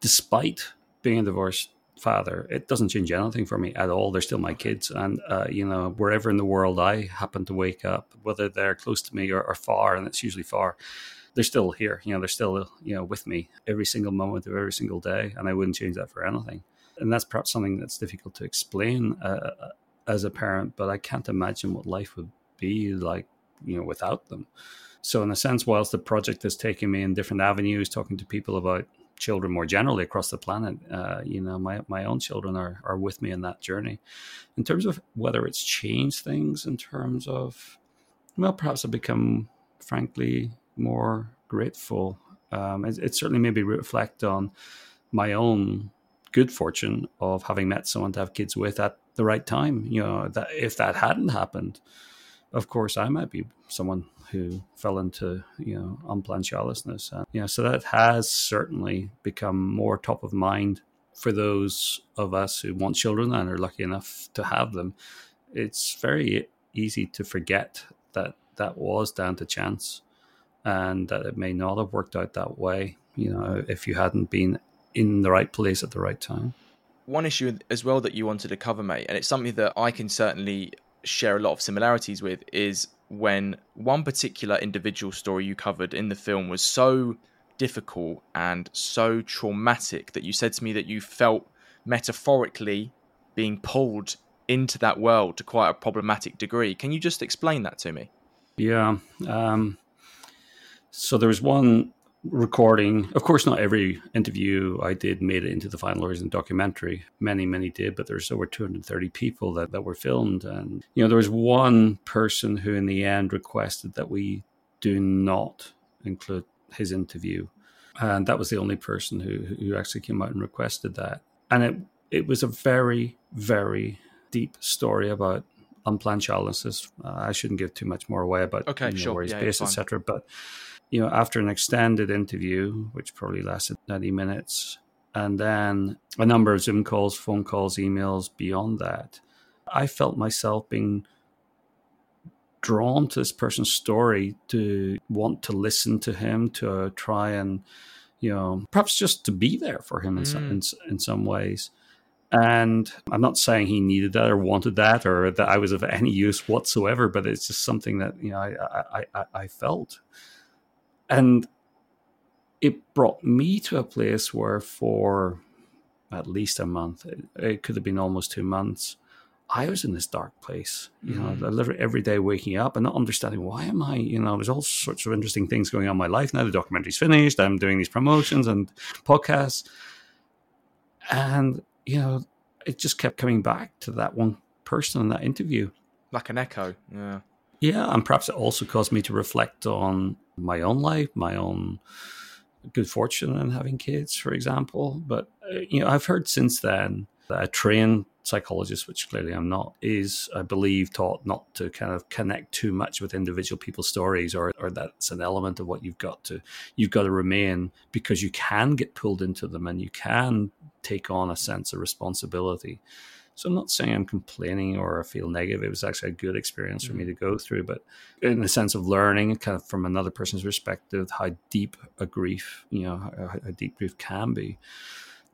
despite being a divorced father, it doesn't change anything for me at all. They're still my kids, and you know, wherever in the world I happen to wake up, whether they're close to me or far, and it's usually far, they're still here. You know, they're still, you know, with me every single moment of every single day, and I wouldn't change that for anything. And that's perhaps something that's difficult to explain as a parent, but I can't imagine what life would be like, you know, without them. So in a sense, whilst the project has taken me in different avenues, talking to people about children more generally across the planet, you know, my own children are with me in that journey. In terms of whether it's changed things, in terms of, well, perhaps I've become, frankly, more grateful. It certainly made me reflect on my own good fortune of having met someone to have kids with at the right time. You know, that if that hadn't happened, of course, I might be someone who fell into, you know, unplanned childlessness. And, you know, so that has certainly become more top of mind for those of us who want children and are lucky enough to have them. It's very easy to forget that that was down to chance and that it may not have worked out that way, you know, if you hadn't been in the right place at the right time. One issue as well that you wanted to cover, mate, and it's something that I can certainly share a lot of similarities with, is when one particular individual story you covered in the film was so difficult and so traumatic that you said to me that you felt metaphorically being pulled into that world to quite a problematic degree. Can you just explain that to me? Yeah. So there was one recording. Of course, not every interview I did made it into the final version documentary. Many did, but there's over 230 people that were filmed. And, you know, there was one person who in the end requested that we do not include his interview. And that was the only person who actually came out and requested that. And it was a very, very deep story about unplanned childlessness. I shouldn't give too much more away about where he's based, etc. But, you know, after an extended interview, which probably lasted 90 minutes, and then a number of Zoom calls, phone calls, emails beyond that, I felt myself being drawn to this person's story, to want to listen to him, to try and, you know, perhaps just to be there for him in some ways. And I'm not saying he needed that or wanted that or that I was of any use whatsoever, but it's just something that, you know, I felt. And it brought me to a place where for at least a month, it could have been almost 2 months, I was in this dark place. You know, I literally every day waking up and not understanding why am I, you know, there's all sorts of interesting things going on in my life. Now the documentary's finished, I'm doing these promotions and podcasts. And, you know, it just kept coming back to that one person in that interview. Like an echo, yeah. Yeah, and perhaps it also caused me to reflect on my own life, my own good fortune in having kids, for example. But, you know, I've heard since then that a trained psychologist, which clearly I'm not, is, I believe, taught not to kind of connect too much with individual people's stories or that's an element of what you've got to remain, because you can get pulled into them and you can take on a sense of responsibility. So I'm not saying I'm complaining or I feel negative. It was actually a good experience for me to go through, but in the sense of learning kind of from another person's perspective, how deep a grief, you know, how deep grief can be.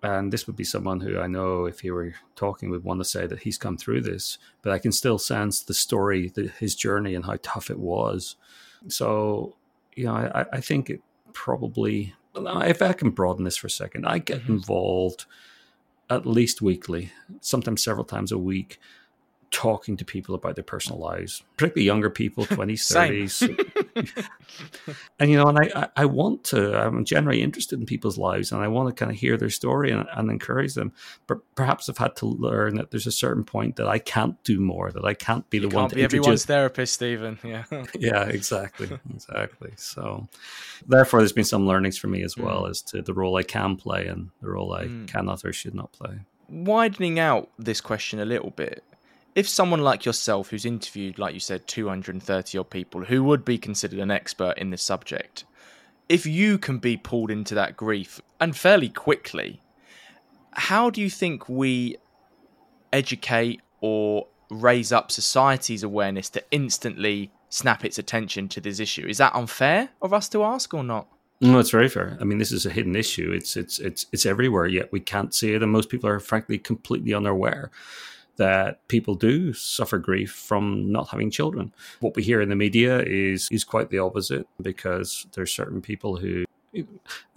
And this would be someone who I know, if he were talking, would want to say that he's come through this, but I can still sense the story, his journey and how tough it was. So, you know, I think it probably, if I can broaden this for a second, I get involved at least weekly, sometimes several times a week, talking to people about their personal lives, particularly younger people, 20s, 30s. And, you know, and I want to, I'm generally interested in people's lives and I want to kind of hear their story and encourage them. But perhaps I've had to learn that there's a certain point that I can't do more, that I can't be the one to be everyone's therapist, Stephen. Yeah. Yeah, exactly. Exactly. So therefore there's been some learnings for me as well as to the role I can play and the role I cannot or should not play. Widening out this question a little bit, if someone like yourself, who's interviewed, like you said, 230 odd people who would be considered an expert in this subject, if you can be pulled into that grief and fairly quickly, how do you think we educate or raise up society's awareness to instantly snap its attention to this issue? Is that unfair of us to ask or not? No, it's very fair. I mean, this is a hidden issue. It's everywhere, yet we can't see it. And most people are frankly completely unaware that people do suffer grief from not having children. What we hear in the media is quite the opposite, because there's certain people who, there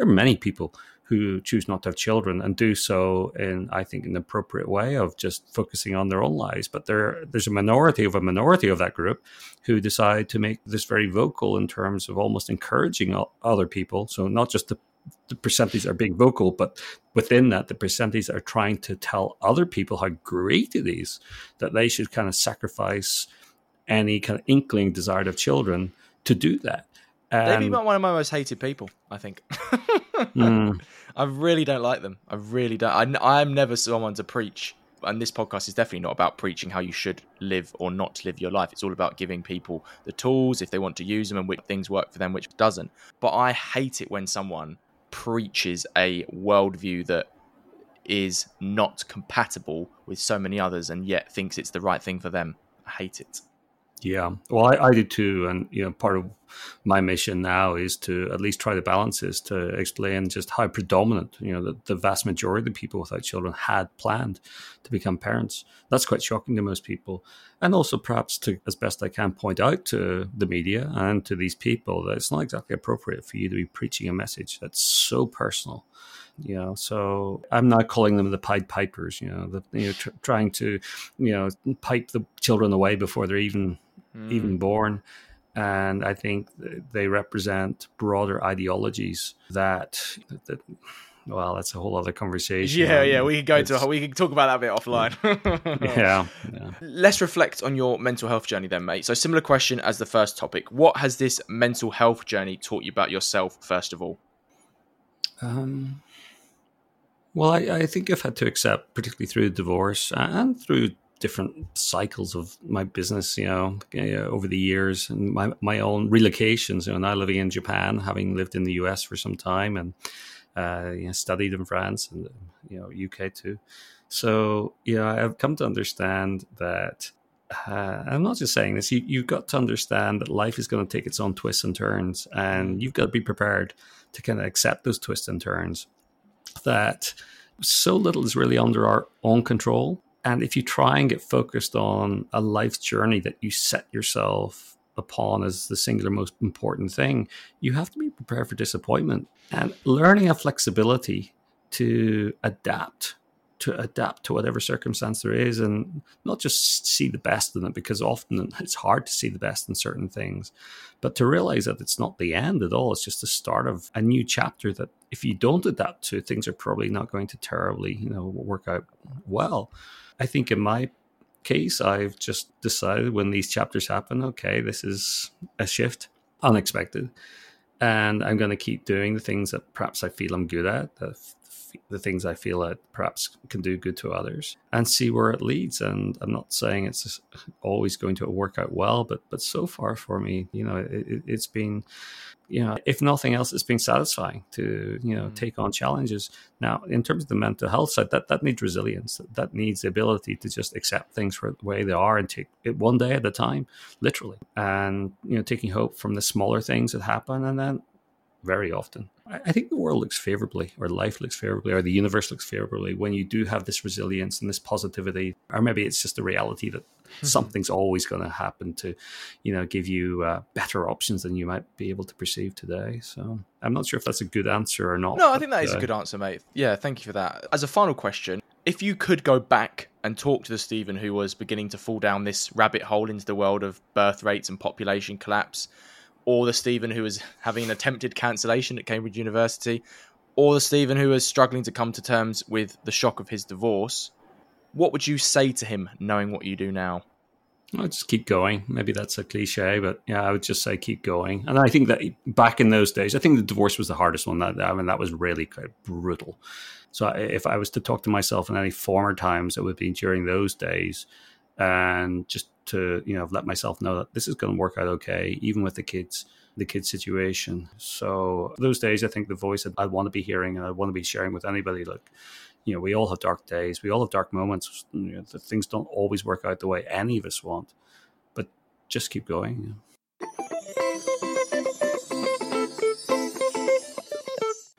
are many people who choose not to have children and do so in, I think, an appropriate way of just focusing on their own lives. But there's a minority of that group who decide to make this very vocal in terms of almost encouraging other people. So not just the percentage are being vocal, but within that, the percentage are trying to tell other people how great it is that they should kind of sacrifice any kind of inkling desire of children to do that. They'd be one of my most hated people, I think. I really don't like them. I really don't. I'm never someone to preach. And this podcast is definitely not about preaching how you should live or not live your life. It's all about giving people the tools if they want to use them and which things work for them, which doesn't. But I hate it when someone preaches a worldview that is not compatible with so many others and yet thinks it's the right thing for them. I hate it. Yeah, well, I do too. And, you know, part of my mission now is to at least try to balance this, to explain just how predominant, you know, the vast majority of people without children had planned to become parents. That's quite shocking to most people. And also perhaps to, as best I can, point out to the media and to these people that it's not exactly appropriate for you to be preaching a message that's so personal. You know, so I'm now calling them the Pied Pipers, trying to, pipe the children away before they're even born. And I think they represent broader ideologies that well, that's a whole other conversation. Yeah, we can talk about that a bit offline. yeah. Let's reflect on your mental health journey then, mate. So similar question as the first topic. What has this mental health journey taught you about yourself, first of all? Well, I think I've had to accept, particularly through divorce and through different cycles of my business, over the years and my own relocations, now living in Japan, having lived in the US for some time and, studied in France and, UK too. So, I've come to understand that, I'm not just saying this, you've got to understand that life is going to take its own twists and turns, and you've got to be prepared to kind of accept those twists and turns, that so little is really under our own control. And if you try and get focused on a life's journey that you set yourself upon as the singular most important thing, you have to be prepared for disappointment. And learning a flexibility to adapt to whatever circumstance there is, and not just see the best in it, because often it's hard to see the best in certain things, but to realize that it's not the end at all. It's just the start of a new chapter that if you don't adapt to, things are probably not going to terribly, work out well. I think in my case, I've just decided when these chapters happen, okay, this is a shift, unexpected. And I'm going to keep doing the things that perhaps I feel I'm good at, the things I feel that perhaps can do good to others, and see where it leads. And I'm not saying it's always going to work out well, but so far for me, it's been if nothing else, it's been satisfying to, take on challenges. Now, in terms of the mental health side, that needs resilience. That needs the ability to just accept things for the way they are and take it one day at a time, literally. And, taking hope from the smaller things that happen. And then very often, I think the world looks favorably, or life looks favorably, or the universe looks favorably when you do have this resilience and this positivity. Or maybe it's just the reality that something's always going to happen to, give you better options than you might be able to perceive today. So I'm not sure if that's a good answer or not. No, I think that is a good answer, mate. Yeah, thank you for that. As a final question, if you could go back and talk to the Stephen who was beginning to fall down this rabbit hole into the world of birth rates and population collapse, or the Stephen who was having an attempted cancellation at Cambridge University, or the Stephen who was struggling to come to terms with the shock of his divorce, what would you say to him, knowing what you do now? I'll just keep going. Maybe that's a cliche, but yeah, I would just say keep going. And I think that back in those days, I think the divorce was the hardest one. That was really quite brutal. So if I was to talk to myself in any former times, it would be during those days. And just to, let myself know that this is going to work out okay, even with the kids situation. So those days, I think the voice that I want to be hearing and I want to be sharing with anybody, look, we all have dark days. We all have dark moments. Things don't always work out the way any of us want, but just keep going.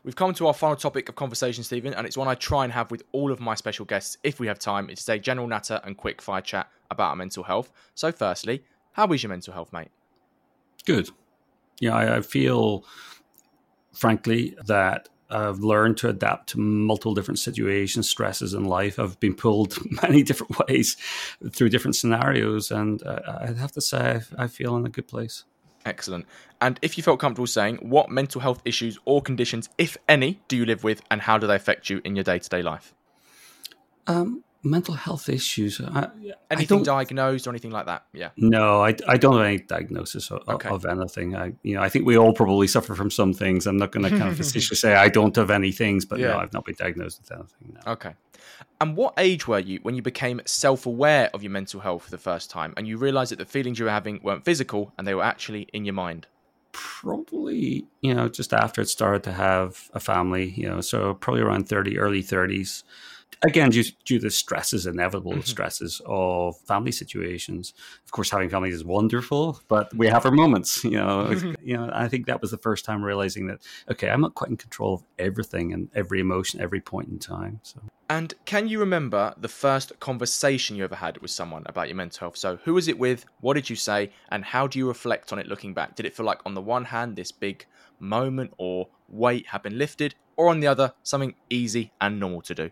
We've come to our final topic of conversation, Stephen, and it's one I try and have with all of my special guests if we have time. It's a general natter and quick fire chat about our mental health. So firstly, how is your mental health, mate? Good. Yeah, I feel, frankly, that I've learned to adapt to multiple different situations, stresses in life. I've been pulled many different ways through different scenarios. And I'd have to say I feel in a good place. Excellent. And if you felt comfortable saying, what mental health issues or conditions, if any, do you live with and how do they affect you in your day-to-day life? Mental health issues. Anything diagnosed or anything like that? Yeah. No, I don't have any diagnosis of anything. I think we all probably suffer from some things. I'm not going to kind of facetiously say I don't have any things, but no, I've not been diagnosed with anything. No. Okay. And what age were you when you became self-aware of your mental health for the first time and you realized that the feelings you were having weren't physical and they were actually in your mind? Probably, just after it started to have a family, so probably around 30, early 30s. Again, due to stresses, inevitable stresses of family situations. Of course, having families is wonderful, but we have our moments. I think that was the first time realizing that, okay, I'm not quite in control of everything and every emotion, every point in time. So. And can you remember the first conversation you ever had with someone about your mental health? So who was it with? What did you say? And how do you reflect on it looking back? Did it feel like on the one hand, this big moment or weight had been lifted, or on the other, something easy and normal to do?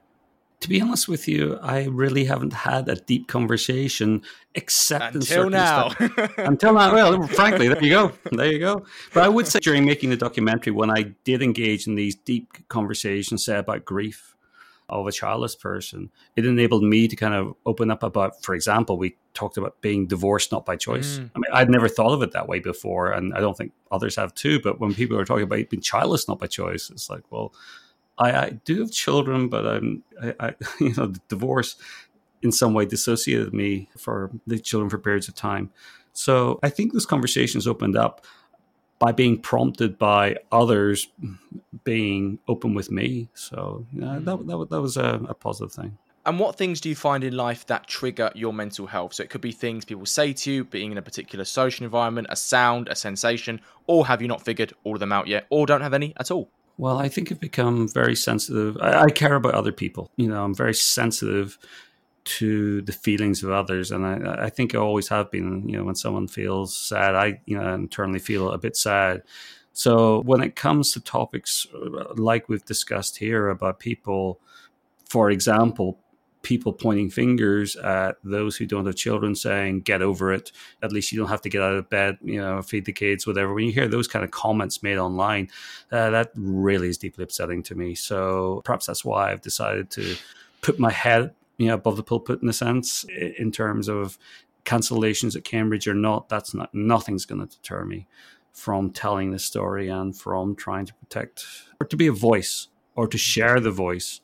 To be honest with you, I really haven't had a deep conversation except until now. Until now. Well, frankly, there you go. But I would say during making the documentary, when I did engage in these deep conversations, say about grief of a childless person, it enabled me to kind of open up about, for example, we talked about being divorced not by choice. I mean, I'd never thought of it that way before, and I don't think others have too. But when people are talking about being childless not by choice, it's like, well, I do have children, but the divorce in some way dissociated me for the children for periods of time. So I think those conversations opened up by being prompted by others being open with me. So that was a positive thing. And what things do you find in life that trigger your mental health? So it could be things people say to you, being in a particular social environment, a sound, a sensation, or have you not figured all of them out yet, or don't have any at all? Well, I think I've become very sensitive. I care about other people. I'm very sensitive to the feelings of others. And I think I always have been, when someone feels sad, I internally feel a bit sad. So when it comes to topics like we've discussed here about people, for example, people pointing fingers at those who don't have children saying, get over it. At least you don't have to get out of bed, feed the kids, whatever. When you hear those kind of comments made online, that really is deeply upsetting to me. So perhaps that's why I've decided to put my head, above the pulpit in a sense, in terms of cancellations at Cambridge or not. Nothing's going to deter me from telling this story and from trying to protect or to be a voice or to share the voice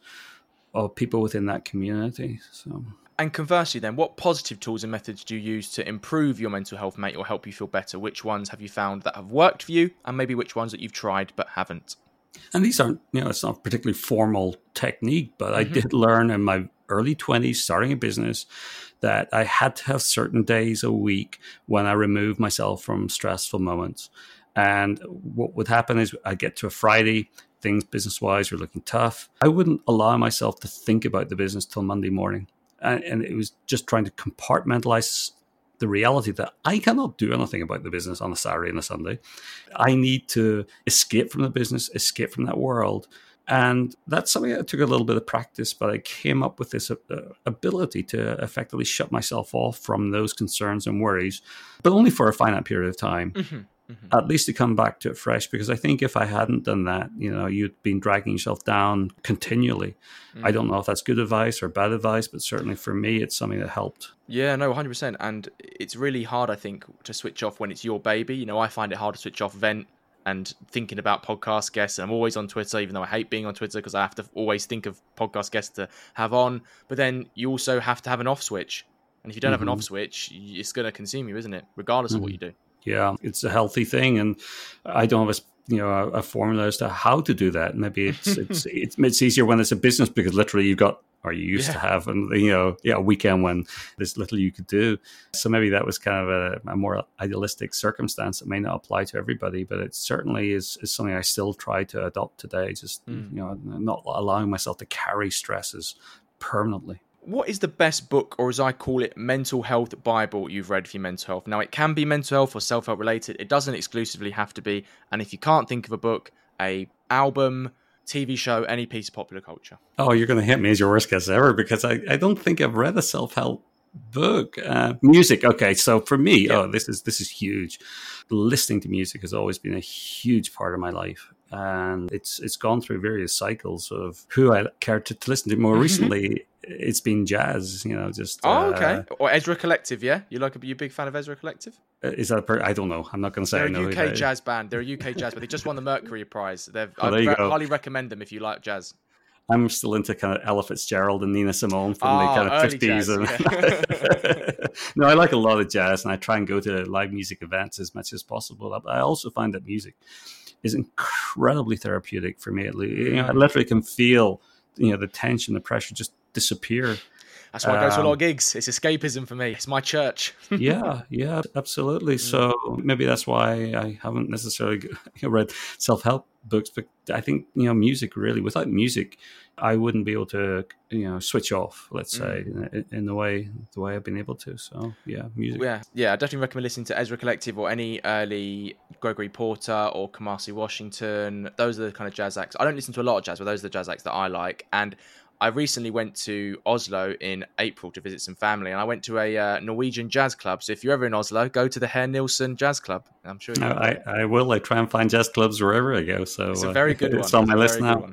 of people within that community. So, And conversely then, what positive tools and methods do you use to improve your mental health, mate, or help you feel better? Which ones have you found that have worked for you, and maybe which ones that you've tried but haven't? And these aren't, you know, it's not a particularly formal technique, but I did learn in my early 20s, starting a business, that I had to have certain days a week when I removed myself from stressful moments. And what would happen is I get to a Friday, things business-wise were looking tough. I wouldn't allow myself to think about the business till Monday morning. And it was just trying to compartmentalize the reality that I cannot do anything about the business on a Saturday and a Sunday. I need to escape from the business, escape from that world. And that's something that took a little bit of practice, but I came up with this ability to effectively shut myself off from those concerns and worries, but only for a finite period of time, at least to come back to it fresh. Because I think if I hadn't done that, you know, you'd been dragging yourself down continually. I don't know if that's good advice or bad advice, but certainly for me, it's something that helped. Yeah, no, 100%. And it's really hard, I think, to switch off when it's your baby. You know, I find it hard to switch off vent and thinking about podcast guests. And I'm always on Twitter, even though I hate being on Twitter because I have to always think of podcast guests to have on. But then you also have to have an off switch. And if you don't have an off switch, it's going to consume you, isn't it? Regardless of what you do. Yeah, it's a healthy thing. And I don't have a formula as to how to do that. Maybe it's easier when it's a business, because literally you've got, or you used to have, and a weekend when there's little you could do. So maybe that was kind of a more idealistic circumstance that may not apply to everybody, but it certainly is something I still try to adopt today, just not allowing myself to carry stresses permanently. What is the best book, or as I call it, mental health Bible you've read for your mental health? Now, it can be mental health or self-help related. It doesn't exclusively have to be. And if you can't think of a book, a album, TV show, any piece of popular culture. Oh, you're going to hit me as your worst guess ever, because I don't think I've read a self-help book. Music. Okay, so for me, this is huge. Listening to music has always been a huge part of my life. And it's gone through various cycles of who I care to listen to. More recently, it's been jazz, just... Oh, okay. Or Ezra Collective, yeah? You're a big fan of Ezra Collective? Is that I don't know. I'm not going to say I know. They're a UK jazz band. They're a UK jazz band. They just won the Mercury Prize. I highly recommend them if you like jazz. I'm still into kind of Ella Fitzgerald and Nina Simone from the kind of 50s. Jazz, No, I like a lot of jazz, and I try and go to live music events as much as possible. I also find that music is incredibly therapeutic for me. I literally can feel, the tension, the pressure just disappear. That's why I go to a lot of gigs. It's escapism for me. It's my church. yeah, absolutely. So maybe that's why I haven't necessarily read self-help books, but I think, music really, without music, I wouldn't be able to, switch off, let's say, in the way I've been able to. So yeah, music. Yeah, I definitely recommend listening to Ezra Collective or any early Gregory Porter or Kamasi Washington. Those are the kind of jazz acts. I don't listen to a lot of jazz, but those are the jazz acts that I like. And I recently went to Oslo in April to visit some family, and I went to a Norwegian jazz club. So if you're ever in Oslo, go to the Herr Nilsson Jazz Club. I'm sure you will. I will. I try and find jazz clubs wherever I go. So it's a very good one. It's on my list now.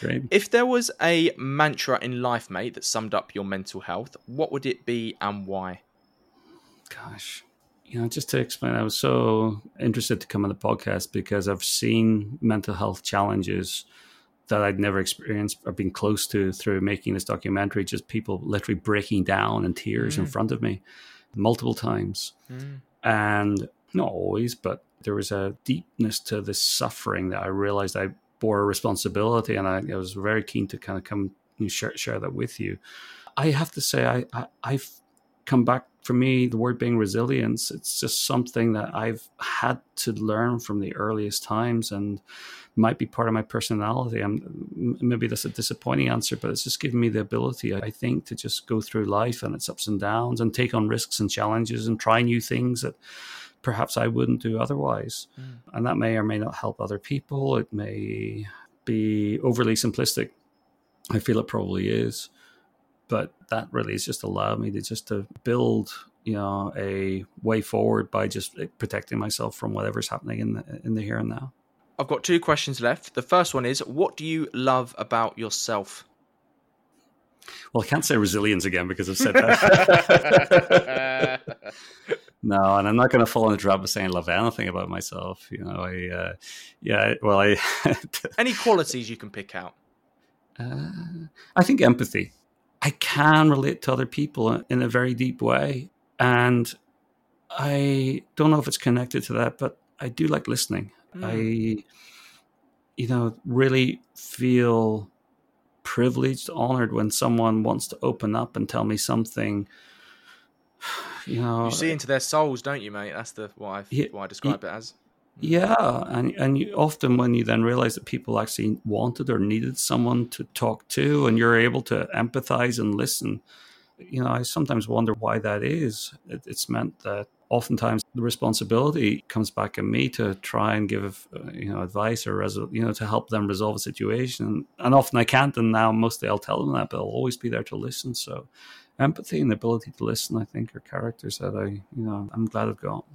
Great. If there was a mantra in life, mate, that summed up your mental health, what would it be and why? Gosh. Just to explain, I was so interested to come on the podcast because I've seen mental health challenges that I'd never experienced or been close to through making this documentary, just people literally breaking down in tears in front of me multiple times. And not always, but there was a deepness to this suffering that I realized I bore a responsibility, and I was very keen to kind of come and share that with you. I have to say, I've come back, for me, the word being resilience, it's just something that I've had to learn from the earliest times and might be part of my personality. Maybe that's a disappointing answer, but it's just given me the ability, I think, to just go through life and its ups and downs and take on risks and challenges and try new things that perhaps I wouldn't do otherwise. And that may or may not help other people. It may be overly simplistic. I feel it probably is. But that really has just allowed me to build, a way forward by just protecting myself from whatever's happening in the here and now. I've got two questions left. The first one is, what do you love about yourself? Well, I can't say resilience again because I've said that. No, and I'm not going to fall into the trap of saying I love anything about myself. Any qualities you can pick out? I think empathy. I can relate to other people in a very deep way. And I don't know if it's connected to that, but I do like listening. I, you know, really feel privileged, honored when someone wants to open up and tell me something. You know, you see into their souls, don't you, mate? That's the what I described it as. Yeah, and you often, when you then realize that people actually wanted or needed someone to talk to, and you're able to empathize and listen, you know, I sometimes wonder why that is. It's meant that oftentimes the responsibility comes back on me to try and give, you know, advice or, you know, to help them resolve a situation. And often I can't, and now mostly I'll tell them that, but I'll always be there to listen. So empathy and the ability to listen, I think, are characters that I'm glad I've got.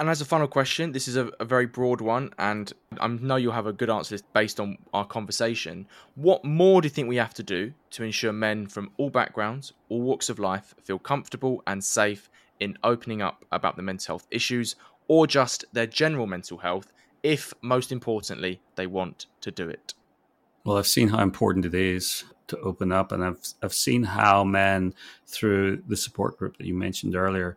And as a final question, this is a very broad one, and I know you'll have a good answer based on our conversation. What more do you think we have to do to ensure men from all backgrounds, all walks of life, feel comfortable and safe in opening up about the mental health issues or just their general mental health, if, most importantly, they want to do it? Well, I've seen how important it is to open up, and I've seen how men, through the support group that you mentioned earlier,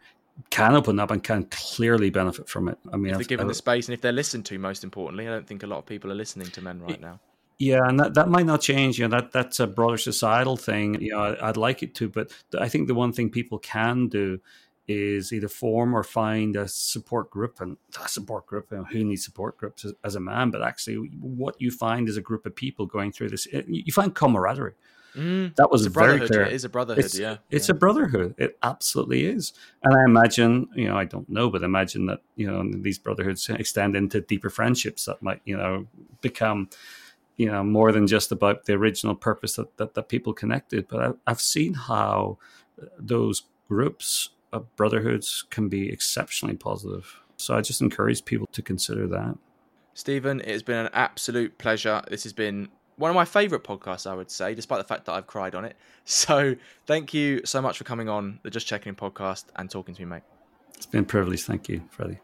can open up and can clearly benefit from it. I mean, if they're given the space and if they're listened to, most importantly. I don't think a lot of people are listening to men right now. Yeah, and that might not change. You know, that's a broader societal thing. You know, I'd like it to, but I think the one thing people can do is either form or find a support group. And a support group, you know, who needs support groups as a man? But actually, what you find is a group of people going through this. You find camaraderie. That was very clear. It is a brotherhood. It's a brotherhood. It absolutely is. And I imagine, you know, I don't know, but imagine that, you know, these brotherhoods extend into deeper friendships that might, you know, become, you know, more than just about the original purpose that people connected. But I've seen how those groups of brotherhoods can be exceptionally positive. So I just encourage people to consider that. Stephen, it has been an absolute pleasure. This has been one of my favourite podcasts, I would say, despite the fact that I've cried on it. So thank you so much for coming on the Just Checking In podcast and talking to me, mate. It's been a privilege. Thank you, Freddie.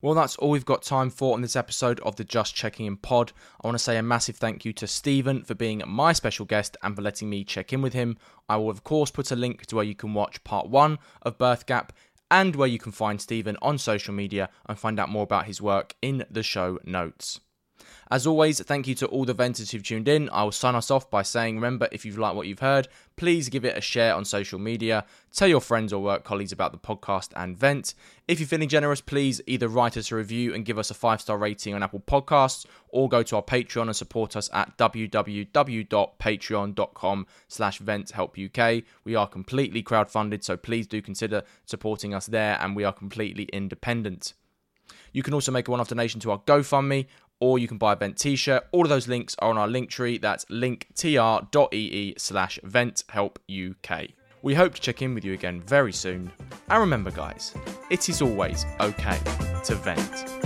Well, that's all we've got time for on this episode of the Just Checking In pod. I want to say a massive thank you to Stephen for being my special guest and for letting me check in with him. I will, of course, put a link to where you can watch part 1 of Birth Gap, and where you can find Stephen on social media and find out more about his work in the show notes. As always, thank you to all the venters who've tuned in. I will sign us off by saying, remember, if you've liked what you've heard, please give it a share on social media. Tell your friends or work colleagues about the podcast and vent. If you're feeling generous, please either write us a review and give us a 5-star rating on Apple Podcasts, or go to our Patreon and support us at www.patreon.com/venthelpuk. We are completely crowdfunded, so please do consider supporting us there, and we are completely independent. You can also make a one-off donation to our GoFundMe, or you can buy a Vent t-shirt. All of those links are on our Linktree. That's linktr.ee/venthelpuk. We hope to check in with you again very soon. And remember, guys, it is always okay to vent.